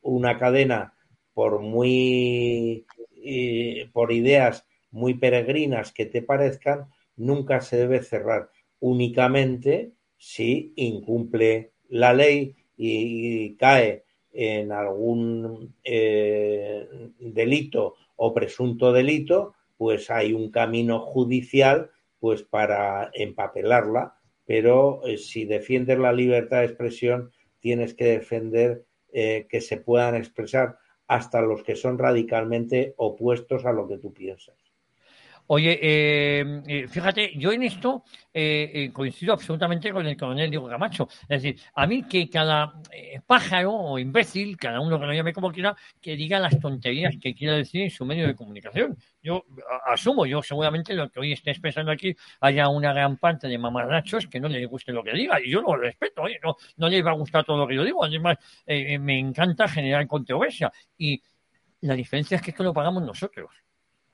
una cadena por muy eh, por ideas muy peregrinas que te parezcan, nunca se debe cerrar, únicamente si incumple la ley y, y cae en algún eh, delito o presunto delito, pues hay un camino judicial pues para empapelarla, pero eh, si defiendes la libertad de expresión tienes que defender eh, que se puedan expresar hasta los que son radicalmente opuestos a lo que tú piensas. Oye, eh, eh, fíjate, yo en esto eh, eh, coincido absolutamente con el coronel Diego Camacho. Es decir, a mí que cada eh, pájaro o imbécil, cada uno que lo llame como quiera, que diga las tonterías que quiera decir en su medio de comunicación. Yo a, asumo, yo seguramente lo que hoy esté expresando aquí haya una gran parte de mamarrachos que no les guste lo que diga. Y yo lo respeto, oye, no, no les va a gustar todo lo que yo digo. Además, eh, me encanta generar controversia. Y la diferencia es que esto lo pagamos nosotros.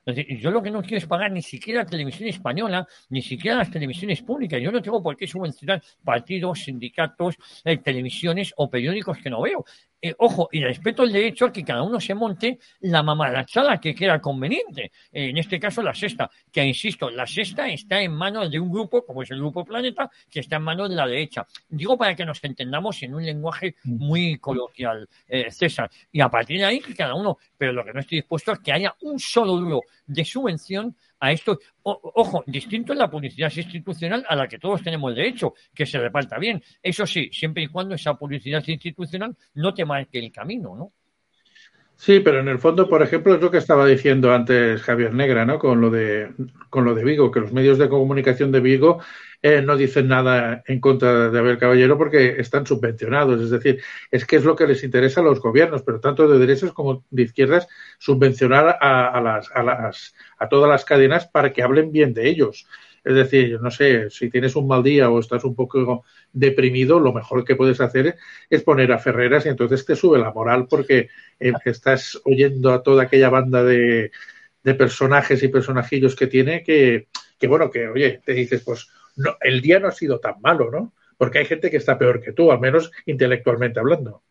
Yo lo que no quiero es pagar ni siquiera la televisión española, ni siquiera las televisiones públicas. Yo no tengo por qué subvencionar partidos, sindicatos, eh, televisiones o periódicos que no veo. Eh, ojo, y respeto el derecho a que cada uno se monte la mamarrachada que quiera conveniente. Eh, en este caso, La Sexta, que insisto, La Sexta está en manos de un grupo, como es el Grupo Planeta, que está en manos de la derecha. Digo para que nos entendamos en un lenguaje muy coloquial, eh, César. Y a partir de ahí, que cada uno, pero lo que no estoy dispuesto es que haya un solo duro de subvención a esto. O, ojo, distinto es la publicidad institucional a la que todos tenemos el derecho, que se reparta bien. Eso sí, siempre y cuando esa publicidad institucional no te marque el camino, ¿no? Sí, pero en el fondo, por ejemplo, es lo que estaba diciendo antes Javier Negre, ¿no? Con lo de con lo de Vigo, que los medios de comunicación de Vigo eh, no dicen nada en contra de Abel Caballero porque están subvencionados. Es decir, es que es lo que les interesa a los gobiernos, pero tanto de derechas como de izquierdas, subvencionar a, a las a las a todas las cadenas para que hablen bien de ellos. Es decir, no sé, si tienes un mal día o estás un poco deprimido, lo mejor que puedes hacer es poner a Ferreras y entonces te sube la moral porque eh, estás oyendo a toda aquella banda de, de personajes y personajillos que tiene que, que, bueno, que, oye, te dices, pues, no, el día no ha sido tan malo, ¿no? Porque hay gente que está peor que tú, al menos intelectualmente hablando.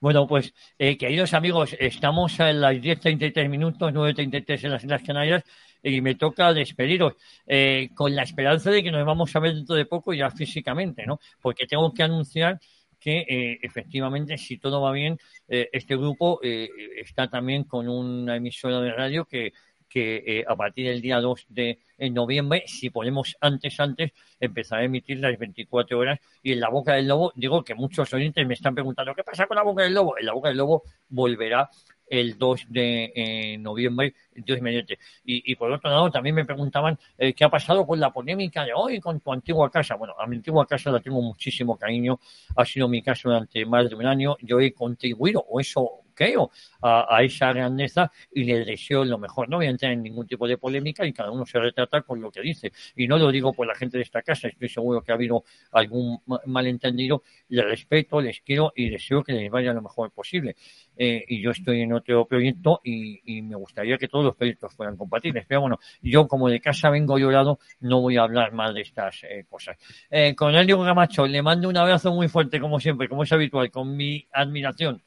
Bueno, pues, eh, queridos amigos, estamos a las diez treinta y tres minutos, nueve treinta y tres en las Islas Canarias, y me toca despediros eh, con la esperanza de que nos vamos a ver dentro de poco ya físicamente, ¿no? Porque tengo que anunciar que eh, efectivamente, si todo va bien, eh, este grupo eh, está también con una emisora de radio que, que eh, a partir del día dos de noviembre, si podemos antes, antes, empezar a emitir las veinticuatro horas. Y en La Boca del Lobo, digo que muchos oyentes me están preguntando, ¿qué pasa con La Boca del Lobo? En La Boca del Lobo volverá el dos de noviembre, Dios mediante. Y, y por otro lado, también me preguntaban eh, qué ha pasado con la polémica de hoy con tu antigua casa. Bueno, a mi antigua casa la tengo muchísimo cariño. Ha sido mi casa durante más de un año. Yo he contribuido, o eso creo, a, a esa grandeza y le deseo lo mejor. No voy a entrar en ningún tipo de polémica y cada uno se retrata con lo que dice. Y no lo digo por la gente de esta casa. Estoy seguro que ha habido algún malentendido. Les respeto, les quiero y deseo que les vaya lo mejor posible. Eh, y yo estoy en otro proyecto y, y me gustaría que todos los proyectos fueran compatibles. Pero bueno, yo como de casa vengo llorado, no voy a hablar más de estas eh, cosas. Eh, con Diego Camacho, le mando un abrazo muy fuerte, como siempre, como es habitual, con mi admiración.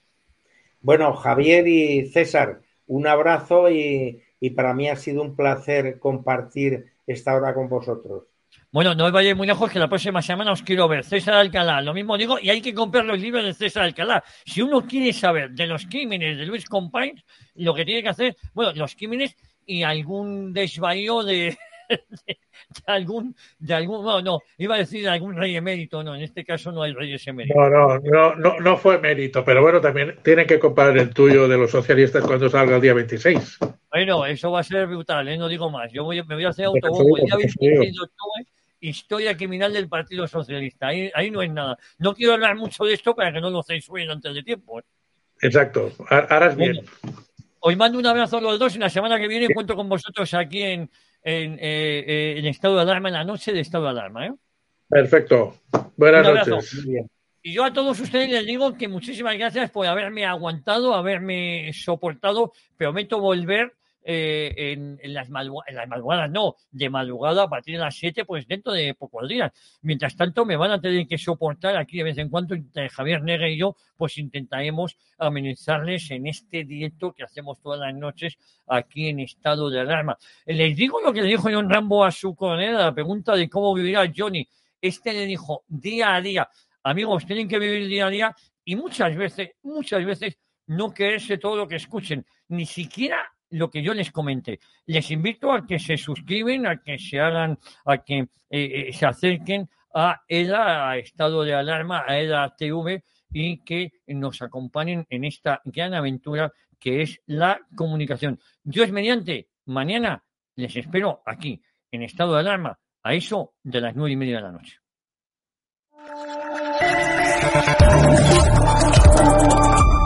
Bueno, Javier y César, un abrazo y, y para mí ha sido un placer compartir esta hora con vosotros. Bueno, no os vayáis muy lejos que la próxima semana os quiero ver. César Alcalá, lo mismo digo, y hay que comprar los libros de César Alcalá. Si uno quiere saber de los crímenes de Luis Companys, lo que tiene que hacer, bueno, los crímenes y algún desvarío de... De, de algún, de algún, no, no, iba a decir de algún rey emérito, no, en este caso no hay reyes eméritos. No, no, no, no, no fue emérito, pero bueno, también tienen que comparar el tuyo de los socialistas cuando salga el día veintiséis. Bueno, eso va a ser brutal, ¿eh? No digo más. Yo voy, me voy a hacer autobús el día veintiséis de octubre, historia criminal del Partido Socialista. Ahí, ahí no es nada. No quiero hablar mucho de esto para que no lo censuren antes de tiempo. ¿Eh? Exacto, harás bien. Bueno, os mando un abrazo a los dos y la semana que viene cuento con vosotros aquí en En, eh, eh, en Estado de Alarma, en la noche de Estado de Alarma, ¿eh? Perfecto. Buenas noches. Y yo a todos ustedes les digo que muchísimas gracias por haberme aguantado, haberme soportado. Prometo volver eh, en, en, las madru- en las madrugadas, no, de madrugada a partir de las siete, pues dentro de pocos días. Mientras tanto, me van a tener que soportar aquí de vez en cuando. Entre Javier Negre y yo, pues intentaremos amenizarles en este directo que hacemos todas las noches aquí en Estado de Alarma. Les digo lo que le dijo John Rambo a su coronel a la pregunta de cómo vivirá Johnny. Este le dijo, día a día. Amigos, tienen que vivir día a día y muchas veces, muchas veces no creerse todo lo que escuchen, ni siquiera lo que yo les comente. Les invito a que se suscriben, a que se hagan, a que eh, eh, se acerquen a EDA, a Estado de Alarma, a EDA T V y que nos acompañen en esta gran aventura que es la comunicación. Dios mediante, mañana les espero aquí, en Estado de Alarma, a eso de las nueve y media de la noche.